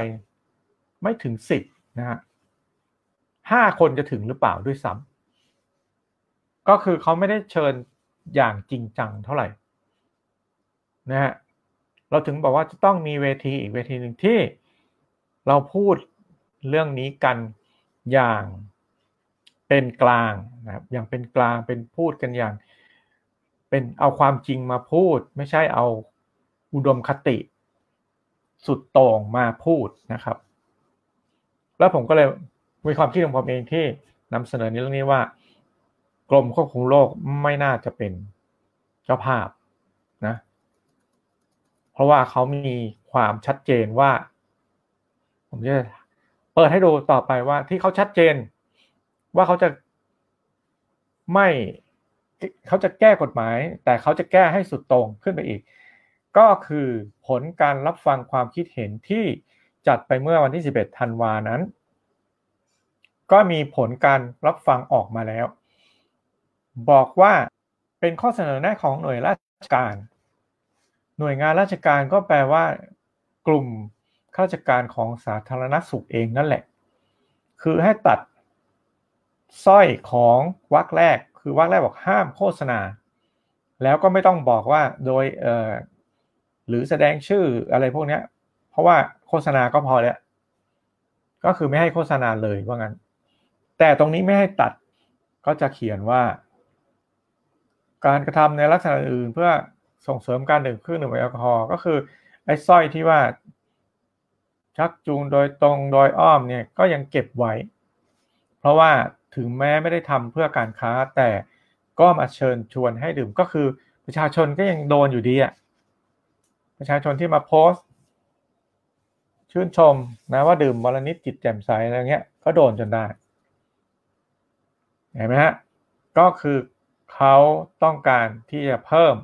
ไม่ถึง10นะฮะ5คนจะถึงหรือเปล่าด้วยซ้ำก็คือเขาไม่ได้เชิญอย่างจริงจังเท่าไหร่นะฮะเราถึงบอกว่าจะต้องมีเวทีอีกเวทีหนึ่งที่เราพูดเรื่องนี้กันอย่างเป็นกลางนะครับอย่างเป็นกลางเป็นพูดกันอย่างเป็นเอาความจริงมาพูดไม่ใช่เอาอุดมคติสุดโต่งมาพูดนะครับแล้วผมก็เลยมีความคิดของผมเองที่นำเสนอในเรื่องนี้ว่ากรมควบคุมโรคไม่น่าจะเป็นเจ้าภาพนะเพราะว่าเขามีความชัดเจนว่าผมจะเปิดให้ดูต่อไปว่าที่เขาชัดเจนว่าเขาจะ ไม่เขาจะแก้กฎหมายแต่เขาจะแก้ให้สุดตรงขึ้นไปอีกก็คือผลการรับฟังความคิดเห็นที่จัดไปเมื่อวันที่11ธันวานั้นก็มีผลการรับฟังออกมาแล้วบอกว่าเป็นข้อเสนอแนะของหน่วยราชการหน่วยงานราชการก็แปลว่ากลุ่มข้าราชการของสาธารณสุขเองนั่นแหละคือให้ตัดสร้อยของวรรคแรกคือวรรคแรกบอกห้ามโฆษณาแล้วก็ไม่ต้องบอกว่าโดยหรือแสดงชื่ออะไรพวกนี้เพราะว่าโฆษณาก็พอแล้วก็คือไม่ให้โฆษณาเลยว่างั้นแต่ตรงนี้ไม่ให้ตัดก็จะเขียนว่าการกระทำในลักษณะอื่นเพื่อส่งเสริมการดื่มเครื่องดื่มแอลกอฮอล์ก็คือไอ้สร้อยที่ว่าชักจูงโดยตรงโดยอ้อมเนี่ยก็ยังเก็บไว้เพราะว่าถึงแม้ไม่ได้ทำเพื่อการค้าแต่ก็มาเชิญชวนให้ดื่มก็คือประชาชนก็ยังโดนอยู่ดีอ่ะประชาชนที่มาโพสต์ชื่นชมนะว่าดื่มวันละนิดจิตแจ่มใสอะไรเงี้ยก็โดนจนได้เห็นไหมฮะก็คือเขาต้องการที่จะเพิ่ม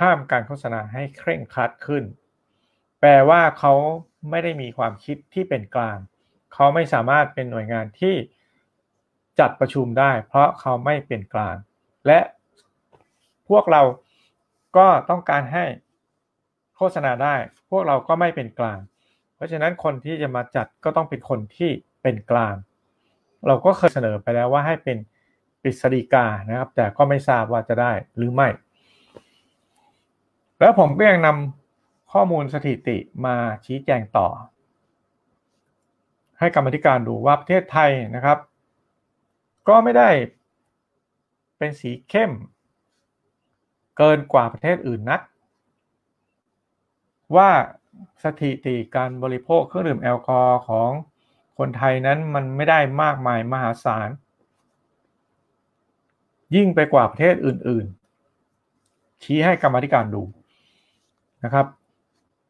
ห้ามการโฆษณาให้เคร่งครัดขึ้นแปลว่าเขาไม่ได้มีความคิดที่เป็นกลางเขาไม่สามารถเป็นหน่วยงานที่จัดประชุมได้เพราะเขาไม่เป็นกลางและพวกเราก็ต้องการให้โฆษณาได้พวกเราก็ไม่เป็นกลางเพราะฉะนั้นคนที่จะมาจัดก็ต้องเป็นคนที่เป็นกลางเราก็เคยเสนอไปแล้วว่าให้เป็นกฤษฎีกานะครับแต่ก็ไม่ทราบว่าจะได้หรือไม่แล้วผมก็ยังนำข้อมูลสถิติมาชี้แจงต่อให้กรรมธิการดูว่าประเทศไทยนะครับก็ไม่ได้เป็นสีเข้มเกินกว่าประเทศอื่นนักว่าสถิติการบริโภคเครื่องดื่มแอลกอฮอล์ของคนไทยนั้นมันไม่ได้มากมายมหาศาลยิ่งไปกว่าประเทศอื่นๆชี้ให้กรรมธิการดูนะครับ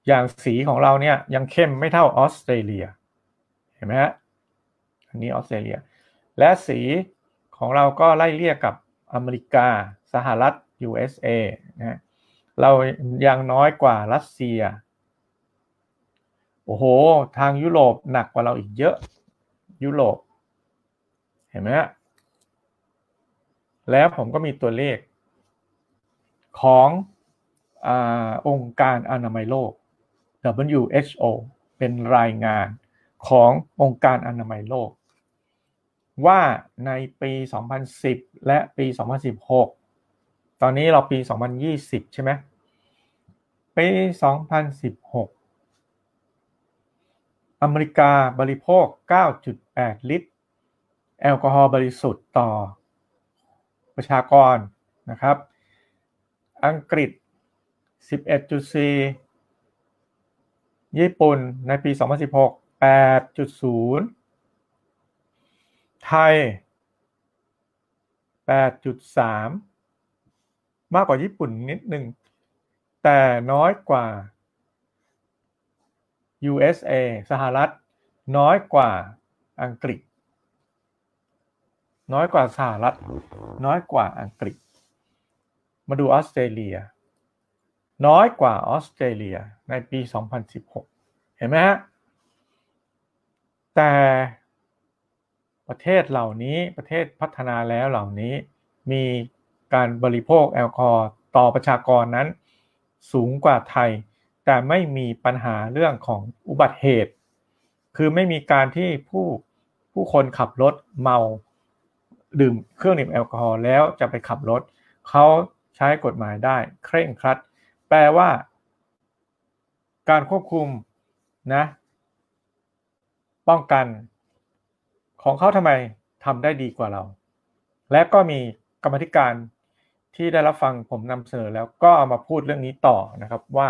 อย่างสีของเราเนี่ยยังเข้มไม่เท่าออสเตรเลียเห็นไหมฮะอันนี้ออสเตรเลียและสีของเราก็ไล่เลี่ยกับอเมริกาสหรัฐ USA นะเรายังน้อยกว่ารัสเซียโอ้โหทางยุโรปหนักกว่าเราอีกเยอะยุโรปเห็นไหมฮะแล้วผมก็มีตัวเลขขององค์การอนามัยโลก WHO เป็นรายงานขององค์การอนามัยโลกว่าในปี2010และปี2016ตอนนี้เราปี2020ใช่ไหมปี2016อเมริกาบริโภค 9.8 ลิตรแอลกอฮอล์บริสุทธิ์ต่อประชากรนะครับอังกฤษ 11.4 ญี่ปุ่นในปี2016 8.0 ไทย 8.3 มากกว่าญี่ปุ่นนิดหนึ่งแต่น้อยกว่า USA สหรัฐน้อยกว่าอังกฤษน้อยกว่าสหรัฐน้อยกว่าอังกฤษมาดูออสเตรเลียน้อยกว่าออสเตรเลียในปี2016เห็นไหมฮะแต่ประเทศเหล่านี้ประเทศพัฒนาแล้วเหล่านี้มีการบริโภคแอลกอฮอล์ต่อประชากรนั้นสูงกว่าไทยแต่ไม่มีปัญหาเรื่องของอุบัติเหตุคือไม่มีการที่ผู้คนขับรถเมาดื่มเครื่องดื่มแอลกอฮอล์แล้วจะไปขับรถเขาใช้กฎหมายได้เคร่งครัดแปลว่าการควบคุมนะป้องกันของเขาทำไมทำได้ดีกว่าเราและก็มีกรรมธิการที่ได้รับฟังผมนำเสนอแล้วก็เอามาพูดเรื่องนี้ต่อนะครับว่า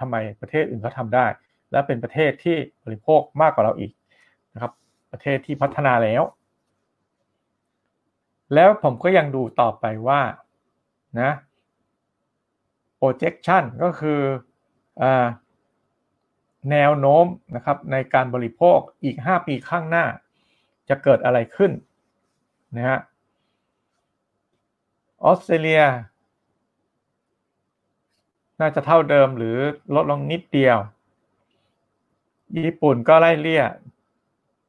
ทำไมประเทศอื่นเขาทำได้และเป็นประเทศที่บริโภคมากกว่าเราอีกนะครับประเทศที่พัฒนาแล้วแล้วผมก็ยังดูต่อไปว่านะ projection ก็คือแนวโน้มนะครับในการบริโภคอีก5 ปีข้างหน้าจะเกิดอะไรขึ้นนะฮะ ออสเตรเลียน่าจะเท่าเดิมหรือลดลงนิดเดียวญี่ปุ่นก็ไล่เลี่ย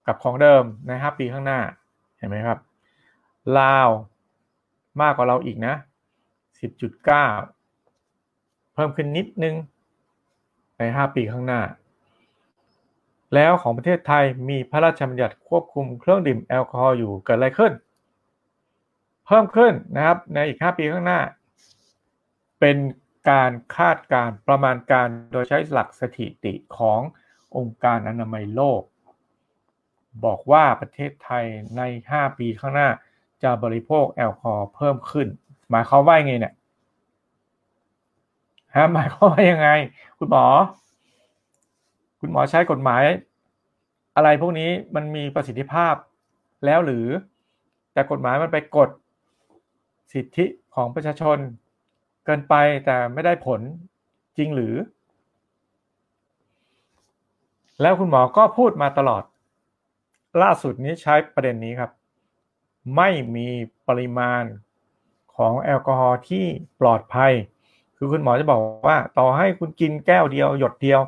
กับของเดิมใน5ปีข้างหน้าเห็นไหมครับลาวมากกว่าเราอีกนะ 10.9 เพิ่มขึ้นนิดนึงใน5ปีข้างหน้าแล้วของประเทศไทยมีพระราชบัญญัติควบคุมเครื่องดื่มแอลกอฮอล์อยู่เกิดอะไรขึ้นเพิ่มขึ้นนะครับในอีก5ปีข้างหน้าเป็นการคาดการณ์ประมาณการโดยใช้หลักสถิติขององค์การอนามัยโลกบอกว่าประเทศไทยใน5ปีข้างหน้าจะบริโภคแอลกอฮอล์เพิ่มขึ้นหมายความว่าไงเนี่ยหมายความว่ายังไงคุณหมอใช้กฎหมายอะไรพวกนี้มันมีประสิทธิภาพแล้วหรือแต่กฎหมายมันไปกดสิทธิของประชาชนเกินไปแต่ไม่ได้ผลจริงหรือแล้วคุณหมอก็พูดมาตลอดล่าสุดนี้ใช้ประเด็นนี้ครับไม่มีปริมาณของแอลกอฮอล์ที่ปลอดภัยคือคุณหมอจะบอกว่าต่อให้คุณกินแก้วเดียวหยดเดียว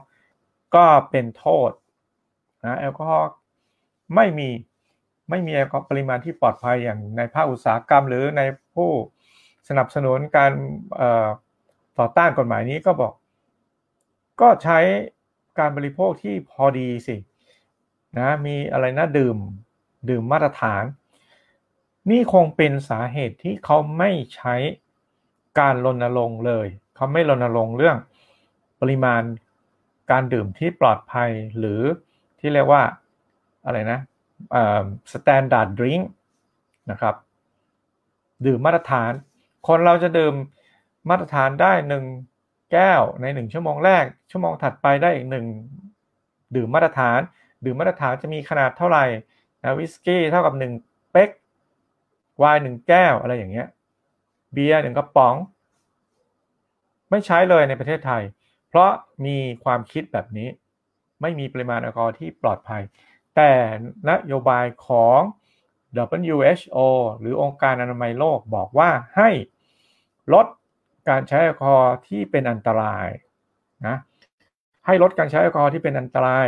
ก็เป็นโทษนะแอลกอฮอล์ไม่มีแอลกอฮอล์ปริมาณที่ปลอดภัยอย่างในภาคอุตสาหกรรมหรือในผู้สนับสนุนการต่อต้านกฎหมายนี้ก็บอกก็ใช้การบริโภคที่พอดีสินะมีอะไรนะดื่มมาตรฐานนี่คงเป็นสาเหตุที่เขาไม่ใช้การรณรงค์เลยเขาไม่รณรงค์เรื่องปริมาณการดื่มที่ปลอดภัยหรือที่เรียกว่าอะไรนะstandard drink นะครับดื่มมาตรฐานคนเราจะดื่มมาตรฐานได้1แก้วใน1ชั่วโมงแรกชั่วโมงถัดไปได้อีก1ดื่มมาตรฐานดื่มมาตรฐานจะมีขนาดเท่าไหร่นะวิสกี้เท่ากับ1เป๊กไวน์1แก้วอะไรอย่างเงี้ยเบียร์1กระป๋องไม่ใช้เลยในประเทศไทยเพราะมีความคิดแบบนี้ไม่มีปริมาณแอลกอฮอล์ที่ปลอดภัยแต่นโยบายของ WHO หรือองค์การอนามัยโลกบอกว่าให้ลดการใช้แอลกอฮอล์ที่เป็นอันตรายนะให้ลดการใช้แอลกอฮอล์ที่เป็นอันตราย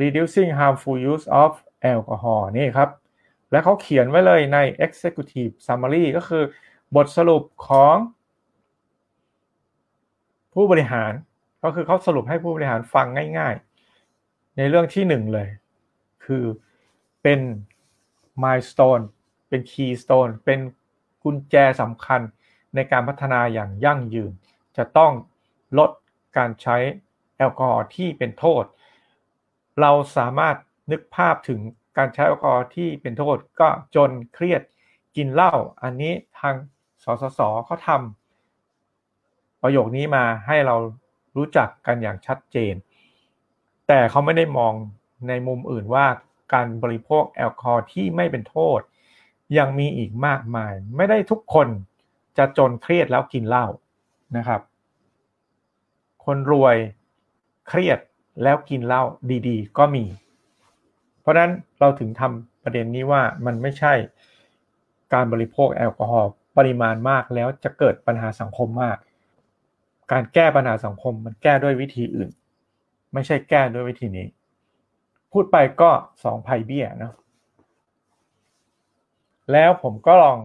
reducing harmful use of alcohol นี่ครับและเขาเขียนไว้เลยใน executive summary ก็คือบทสรุปของผู้บริหารก็คือเขาสรุปให้ผู้บริหารฟังง่ายๆในเรื่องที่1เลยคือเป็น milestone เป็น keystone เป็นกุญแจสำคัญในการพัฒนาอย่างยั่งยืนจะต้องลดการใช้แอลกอฮอล์ที่เป็นโทษเราสามารถนึกภาพถึงการใช้แอลกอฮอล์ที่เป็นโทษก็จนเครียดกินเหล้าอันนี้ทางสสสเขาทำประโยคนี้มาให้เรารู้จักกันอย่างชัดเจนแต่เขาไม่ได้มองในมุมอื่นว่าการบริโภคแอลกอฮอล์ที่ไม่เป็นโทษยังมีอีกมากมายไม่ได้ทุกคนจะจนเครียดแล้วกินเหล้านะครับคนรวยเครียดแล้วกินเหล้าดีๆก็มีเพราะนั้นเราถึงทำประเด็นนี้ว่ามันไม่ใช่การบริโภคแอลกอฮอล์ปริมาณมากแล้วจะเกิดปัญหาสังคมมากการแก้ปัญหาสังคมมันแก้ด้วยวิธีอื่นไม่ใช่แก้ด้วยวิธีนี้พูดไปก็สองไพ่เบี้ยนะแล้วผมก็ลอง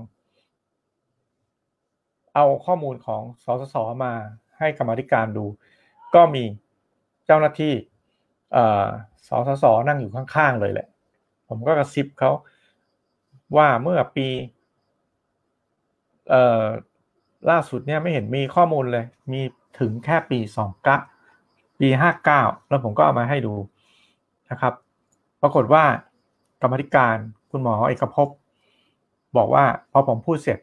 เอาข้อมูลของสสสมาให้กรรมาธิการดูก็มีเจ้าหน้าที่สสสนั่งอยู่ข้างๆเลยแหละผมก็กระซิบเขาว่าเมื่อปีล่าสุดเนี่ยไม่เห็นมีข้อมูลเลยมีถึงแค่ปี29ปี59แล้วผมก็เอามาให้ดูนะครับปรากฏว่ากรรมาธิการคุณหมอเอกภพบอกว่าพอผมพูดเสร็จ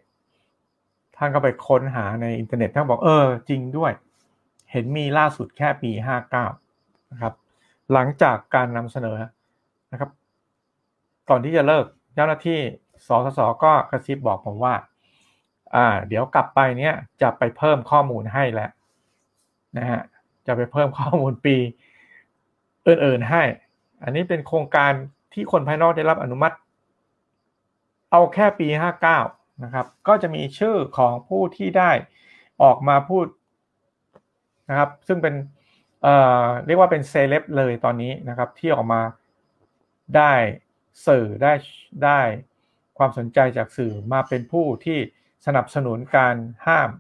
ท่านก็ไปค้นหาในอินเทอร์เน็ตท่านบอกจริงด้วยเห็นมีล่าสุดแค่ปี59นะครับหลังจากการนำเสนอนะครับก่อนที่จะเลิกเจ้าหน้าที่สสสก็กระซิบบอกผมว่าเดี๋ยวกลับไปเนี้ยจะไปเพิ่มข้อมูลให้แล้วนะฮะจะไปเพิ่มข้อมูลปีอื่นๆให้อันนี้เป็นโครงการที่คนภายนอกได้รับอนุมัติเอาแค่ปี59 นะครับก็จะมีชื่อของผู้ที่ได้ออกมาพูดนะครับซึ่งเป็นเรียกว่าเป็นเซเลบเลยตอนนี้นะครับที่ออกมาได้สื่อได้ความสนใจจากสื่อมาเป็นผู้ที่สนับสนุนการห้าม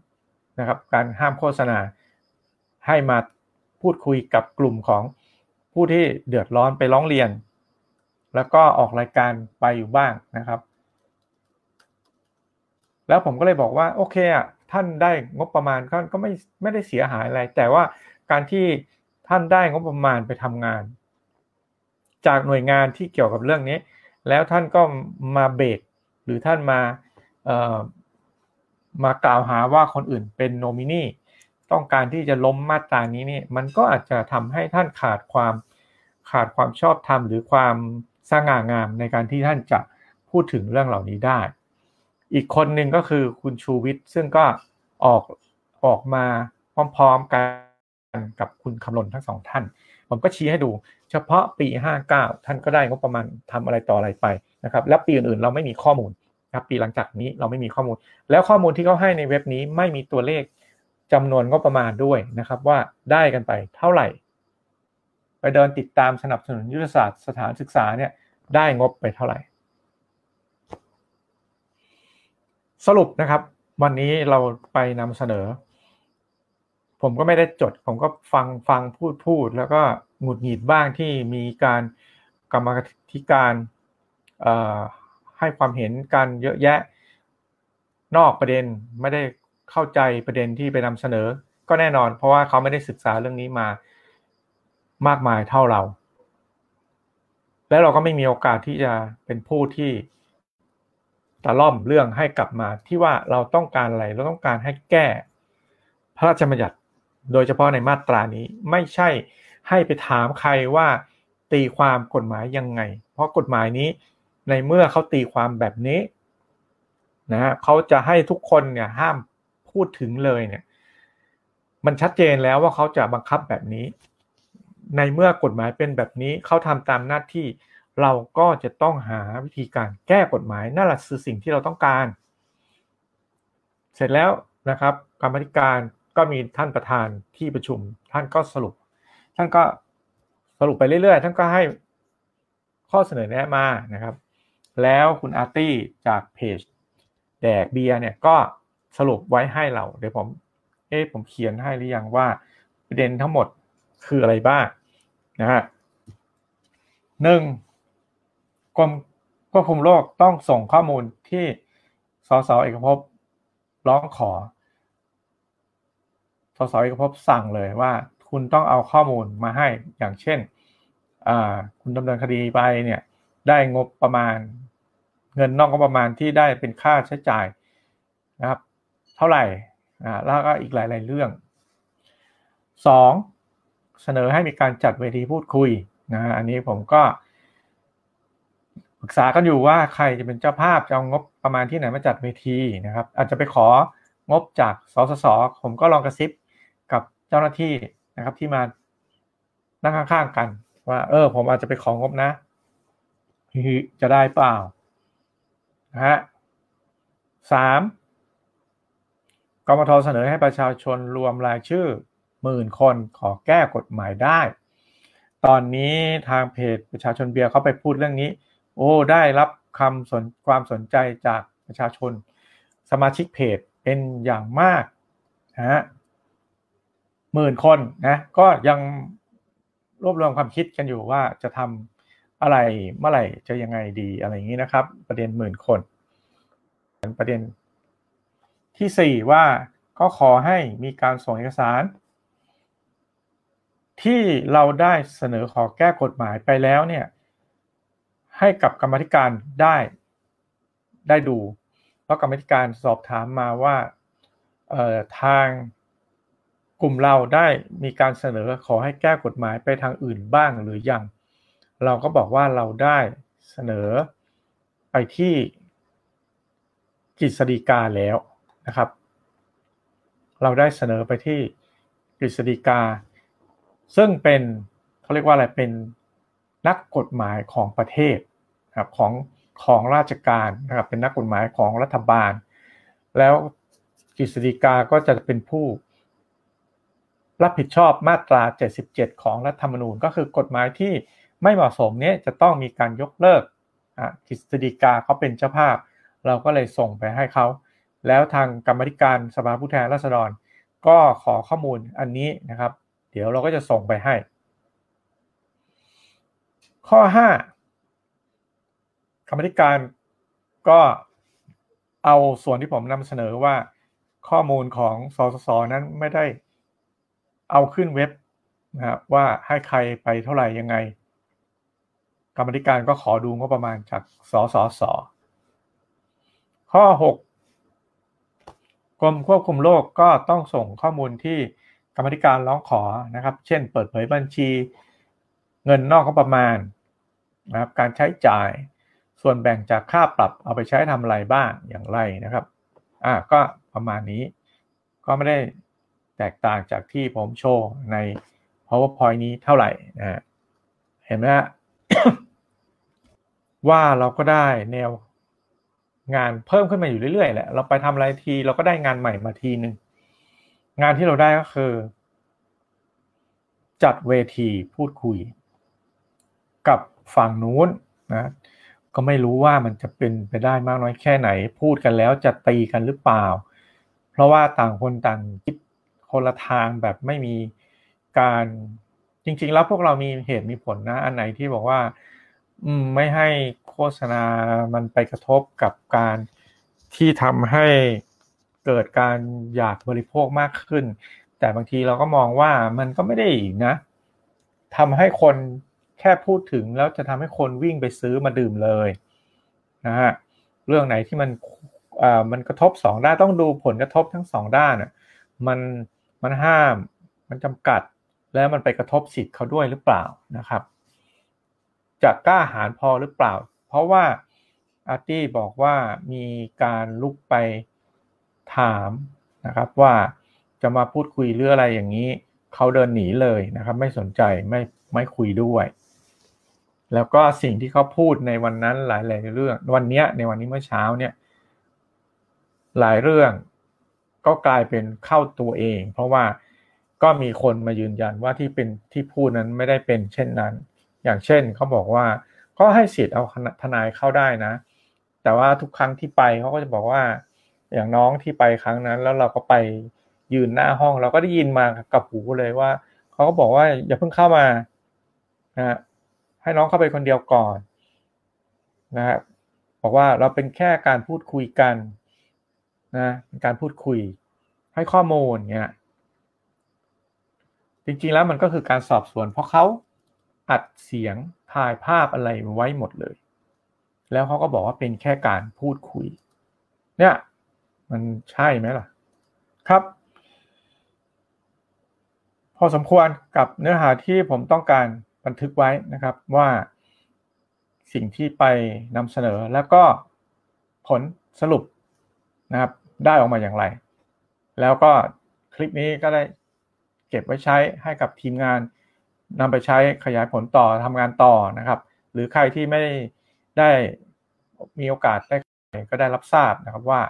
นะครับการห้ามโฆษณาให้มาพูดคุยกับกลุ่มของผู้ที่เดือดร้อนไปร้องเรียนแล้วก็ออกรายการไปอยู่บ้างนะครับแล้วผมก็เลยบอกว่าโอเคอ่ะท่านได้งบประมาณท่านก็ไม่ได้เสียหายอะไรแต่ว่าการที่ท่านได้งบประมาณไปทำงานจากหน่วยงานที่เกี่ยวกับเรื่องนี้แล้วท่านก็มาเบรกหรือท่านมากล่าวหาว่าคนอื่นเป็นโนมินีต้องการที่จะล้มมาตรานี้เนี่ยมันก็อาจจะทำให้ท่านขาดความชอบธรรมหรือความสง่างามในการที่ท่านจะพูดถึงเรื่องเหล่านี้ได้อีกคนหนึ่งก็คือคุณชูวิทย์ซึ่งก็ออกมาพร้อมๆกันกับคุณคำลนทั้งสองท่านผมก็ชี้ให้ดูเฉพาะปี59ท่านก็ได้งบประมาณทำอะไรต่ออะไรไปนะครับและปีอื่นๆเราไม่มีข้อมูลครับปีหลังจากนี้เราไม่มีข้อมูลแล้วข้อมูลที่เขาให้ในเว็บนี้ไม่มีตัวเลขจำนวนงบประมาณด้วยนะครับว่าได้กันไปเท่าไหร่ไปเดินติดตามสนับสนุนยุทธศาสตร์สถานศึกษาเนี่ยได้งบไปเท่าไหร่สรุปนะครับวันนี้เราไปนำเสนอผมก็ไม่ได้จดผมก็ฟังพูดแล้วก็หงุดหงิดบ้างที่มีการกรรมาธิการให้ความเห็นกันเยอะแยะนอกประเด็นไม่ได้เข้าใจประเด็นที่ไปนำเสนอก็แน่นอนเพราะว่าเขาไม่ได้ศึกษาเรื่องนี้มามากมายเท่าเราและเราก็ไม่มีโอกาสที่จะเป็นผู้ที่ตะล่อมเรื่องให้กลับมาที่ว่าเราต้องการอะไรเราต้องการให้แก้พระราชบัญญัติโดยเฉพาะในมาตรานี้ไม่ใช่ให้ไปถามใครว่าตีความกฎหมายยังไงเพราะกฎหมายนี้ในเมื่อเขาตีความแบบนี้นะฮะเขาจะให้ทุกคนเนี่ยห้ามพูดถึงเลยเนี่ยมันชัดเจนแล้วว่าเขาจะบังคับแบบนี้ในเมื่อกฎหมายเป็นแบบนี้เขาทำตามหน้าที่เราก็จะต้องหาวิธีการแก้กฎหมายนั่นแหละคือสิ่งที่เราต้องการเสร็จแล้วนะครับกรรมาธิการก็มีท่านประธานที่ประชุมท่านก็สรุปไปเรื่อยๆท่านก็ให้ข้อเสนอแนะมานะครับแล้วคุณอาร์ตี้จากเพจแดกเบียร์เนี่ยก็สรุปไว้ให้เราเดี๋ยวผมผมเขียนให้หรือยังว่าประเด็นทั้งหมดคืออะไรบ้างนะฮะ1กรมควบคุมโรคต้องส่งข้อมูลที่สส.เอกภพร้องขอสส.เอกภพสั่งเลยว่าคุณต้องเอาข้อมูลมาให้อย่างเช่นคุณดำเนินคดีไปเนี่ยได้งบประมาณเงินนอกงบประมาณที่ได้เป็นค่าใช้จ่ายนะครับเท่าไหร่แล้วก็อีกหลายๆเรื่อง2เสนอให้มีการจัดเวทีพูดคุยนะอันนี้ผมก็ปรึกษากันอยู่ว่าใครจะเป็นเจ้าภาพจะเอางบประมาณที่ไหนมาจัดเวทีนะครับอาจจะไปของบจากสสสผมก็ลองกระซิบกับเจ้าหน้าที่นะครับที่มานั่งข้างๆกันว่าผมอาจจะไปของบนะจะได้เปล่านะฮะ3กมธ.เสนอให้ประชาชนรวมรายชื่อ10,000 คนขอแก้กฎหมายได้ตอนนี้ทางเพจประชาชนเบียร์เขาไปพูดเรื่องนี้ได้รับความสนใจจากประชาชนสมาชิกเพจเป็นอย่างมากนะฮะ10,000 คนนะก็ยังรวบรวมความคิดกันอยู่ว่าจะทำอะไรเมื่อไหร่จะยังไงดีอะไรอย่างนี้นะครับประเด็น10,000 คนประเด็นที่4ว่าก็ขอให้มีการส่งเอกสารที่เราได้เสนอขอแก้กฎหมายไปแล้วเนี่ยให้กับกรรมาธิการได้ดูเพราะกรรมาธิการสอบถามมาว่าทางกลุ่มเราได้มีการเสนอขอให้แก้กฎหมายไปทางอื่นบ้างหรือยังเราก็บอกว่าเราได้เสนอไปที่กฤษฎีกาแล้วนะครับเราได้เสนอไปที่กฤษฎีกาซึ่งเป็นเขาเรียกว่าอะไรเป็นนักกฎหมายของประเทศครับของ ของราชการนะครับเป็นนักกฎหมายของรัฐบาลแล้วกฤษฎีกาก็จะเป็นผู้รับผิดชอบมาตรา77ของรัฐธรรมนูญก็คือกฎหมายที่ไม่เหมาะสมเนี้ยจะต้องมีการยกเลิกกฤษฎีกาเขาเป็นเจ้าภาพเราก็เลยส่งไปให้เขาแล้วทางกรรมาธิการสภาผู้แทนราษฎรก็ขอข้อมูลอันนี้นะครับเดี๋ยวเราก็จะส่งไปให้ข้อ5กรรมาธิการก็เอาส่วนที่ผมนำเสนอว่าข้อมูลของสสสนั้นไม่ได้เอาขึ้นเว็บนะครับว่าให้ใครไปเท่าไหร่ยังไงกรรมาธิการก็ขอดูงบประมาณจากสสสข้อ6กรมควบคุมโรคก็ต้องส่งข้อมูลที่กรรมาธิการร้องขอนะครับเช่นเปิดเผยบัญชีเงินนอกงบประมาณนะครับการใช้จ่ายส่วนแบ่งจากค่าปรับเอาไปใช้ทำอะไรบ้างอย่างไรนะครับก็ประมาณนี้ก็ไม่ได้แตกต่างจากที่ผมโชว์ใน PowerPoint นี้เท่าไหร่นะเห็นไหมฮะ ว่าเราก็ได้แนวงานเพิ่มขึ้นมาอยู่เรื่อยๆแหละเราไปทำอะไรทีเราก็ได้งานใหม่มาทีนึงงานที่เราได้ก็คือจัดเวทีพูดคุยกับฝั่งนู้นนะก็ไม่รู้ว่ามันจะเป็นไปได้มากน้อยแค่ไหนพูดกันแล้วจะตีกันหรือเปล่าเพราะว่าต่างคนต่างคิดคนละทางแบบไม่มีการจริงๆแล้วพวกเรามีเหตุมีผลนะอันไหนที่บอกว่าไม่ให้โฆษณามันไปกระทบกับการที่ทำให้เกิดการอยากบริโภคมากขึ้นแต่บางทีเราก็มองว่ามันก็ไม่ได้นะทำให้คนแค่พูดถึงแล้วจะทำให้คนวิ่งไปซื้อมาดื่มเลยนะฮะเรื่องไหนที่มันกระทบสองด้านต้องดูผลกระทบทั้งสองด้านอ่ะมันห้ามมันจำกัดแล้วมันไปกระทบสิทธิ์เขาด้วยหรือเปล่านะครับจะกล้าหาญพอหรือเปล่าเพราะว่าอาร์ตี้บอกว่ามีการลุกไปถามนะครับว่าจะมาพูดคุยเรื่องอะไรอย่างนี้เขาเดินหนีเลยนะครับไม่สนใจไม่คุยด้วยแล้วก็สิ่งที่เขาพูดในวันนั้นหลายๆเรื่องในวันนี้เมื่อเช้าเนี่ยหลายเรื่องก็กลายเป็นเข้าตัวเองเพราะว่าก็มีคนมายืนยันว่าที่พูดนั้นไม่ได้เป็นเช่นนั้นอย่างเช่นเขาบอกว่าก็ให้สิทธิ์เอาทนายเข้าได้นะแต่ว่าทุกครั้งที่ไปเขาก็จะบอกว่าอย่างน้องที่ไปครั้งนั้นแล้วเราก็ไปยืนหน้าห้องเราก็ได้ยินมากับหูเลยว่าเขาก็บอกว่าอย่าเพิ่งเข้ามานะให้น้องเข้าไปคนเดียวก่อนนะครับบอกว่าเราเป็นแค่การพูดคุยกันนะเป็นการพูดคุยให้ข้อมูลเนี่ยจริงๆแล้วมันก็คือการสอบสวนเพราะเขาอัดเสียงถ่ายภาพอะไรไว้หมดเลยแล้วเขาก็บอกว่าเป็นแค่การพูดคุยเนี่ยมันใช่ไหมล่ะครับพอสมควรกับเนื้อหาที่ผมต้องการบันทึกไว้นะครับว่าสิ่งที่ไปนำเสนอแล้วก็ผลสรุปนะครับได้ออกมาอย่างไรแล้วก็คลิปนี้ก็ได้เก็บไว้ใช้ให้กับทีมงานนำไปใช้ขยายผลต่อทำงานต่อนะครับหรือใครที่ไม่ได้มีโอกาสได้ก็ได้รับทราบนะครับว่า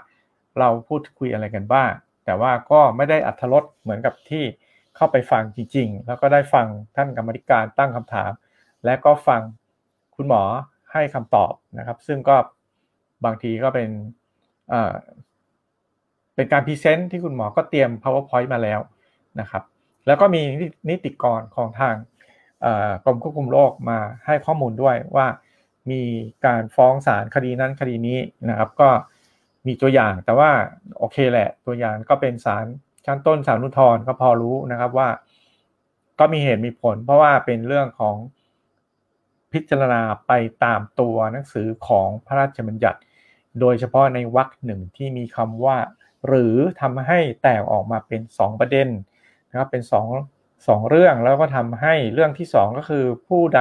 เราพูดคุยอะไรกันบ้างแต่ว่าก็ไม่ได้อรรถรสเหมือนกับที่เข้าไปฟังจริงๆแล้วก็ได้ฟังท่านกรรมาธิการตั้งคำถามและก็ฟังคุณหมอให้คำตอบนะครับซึ่งก็บางทีก็เป็นการพรีเซนต์ที่คุณหมอก็เตรียม PowerPoint มาแล้วนะครับแล้วก็มีนิติกรของทางกรมควบคุมโรคมาให้ข้อมูลด้วยว่ามีการฟ้องศาลคดีนั้นคดีนี้นะครับก็มีตัวอย่างแต่ว่าโอเคแหละตัวอย่างก็เป็นศาลชั้นต้นศาลอุทธรณ์ก็พอรู้นะครับว่าก็มีเหตุมีผลเพราะว่าเป็นเรื่องของพิจารณาไปตามตัวหนังสือของพระราชบัญญัติโดยเฉพาะในวรรคหนึ่งที่มีคำว่าหรือทำให้แตกออกมาเป็น2ประเด็นนะครับเป็นสองเรื่องแล้วก็ทำให้เรื่องที่2ก็คือผู้ใด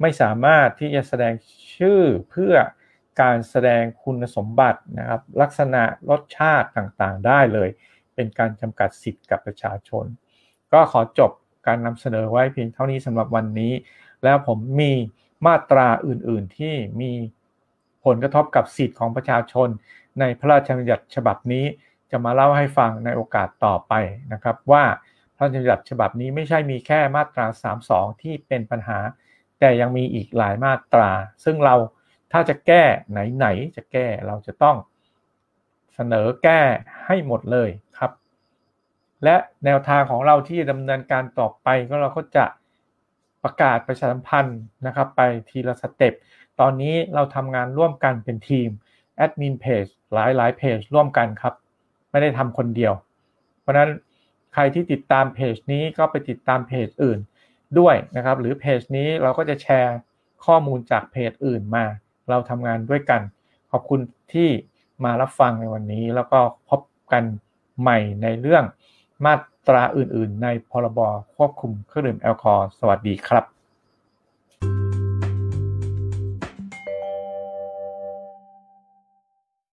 ไม่สามารถที่จะแสดงชื่อเพื่อการแสดงคุณสมบัตินะครับลักษณะรสชาติต่างๆได้เลยเป็นการจำกัดสิทธิ์กับประชาชนก็ขอจบการนำเสนอไว้เพียงเท่านี้สำหรับวันนี้แล้วผมมีมาตราอื่นๆที่มี ผลกระทบกับสิทธิของประชาชนในพระราชบัญญัติฉบับนี้จะมาเล่าให้ฟังในโอกาสต่อไปนะครับว่าพระราชบัญญัติฉบับนี้ไม่ใช่มีแค่มาตรา 32 ที่เป็นปัญหาแต่ยังมีอีกหลายมาตราซึ่งเราถ้าจะแก้ไหนจะแก้เราจะต้องเสนอแก้ให้หมดเลยครับและแนวทางของเราที่ดำเนินการต่อไปก็เราก็จะประกาศประชาสัมพันธ์นะครับไปทีละสเต็ปตอนนี้เราทำงานร่วมกันเป็นทีมแอดมินเพจหลายเพจร่วมกันครับไม่ได้ทำคนเดียวเพราะนั้นใครที่ติดตามเพจนี้ก็ไปติดตามเพจอื่นด้วยนะครับหรือเพจนี้เราก็จะแชร์ข้อมูลจากเพจอื่นมาเราทำงานด้วยกันขอบคุณที่มารับฟังในวันนี้แล้วก็พบกันใหม่ในเรื่องมาตราอื่นๆในพรบควบคุมเครื่องดื่มแอลกอฮอล์สวัสดีครับ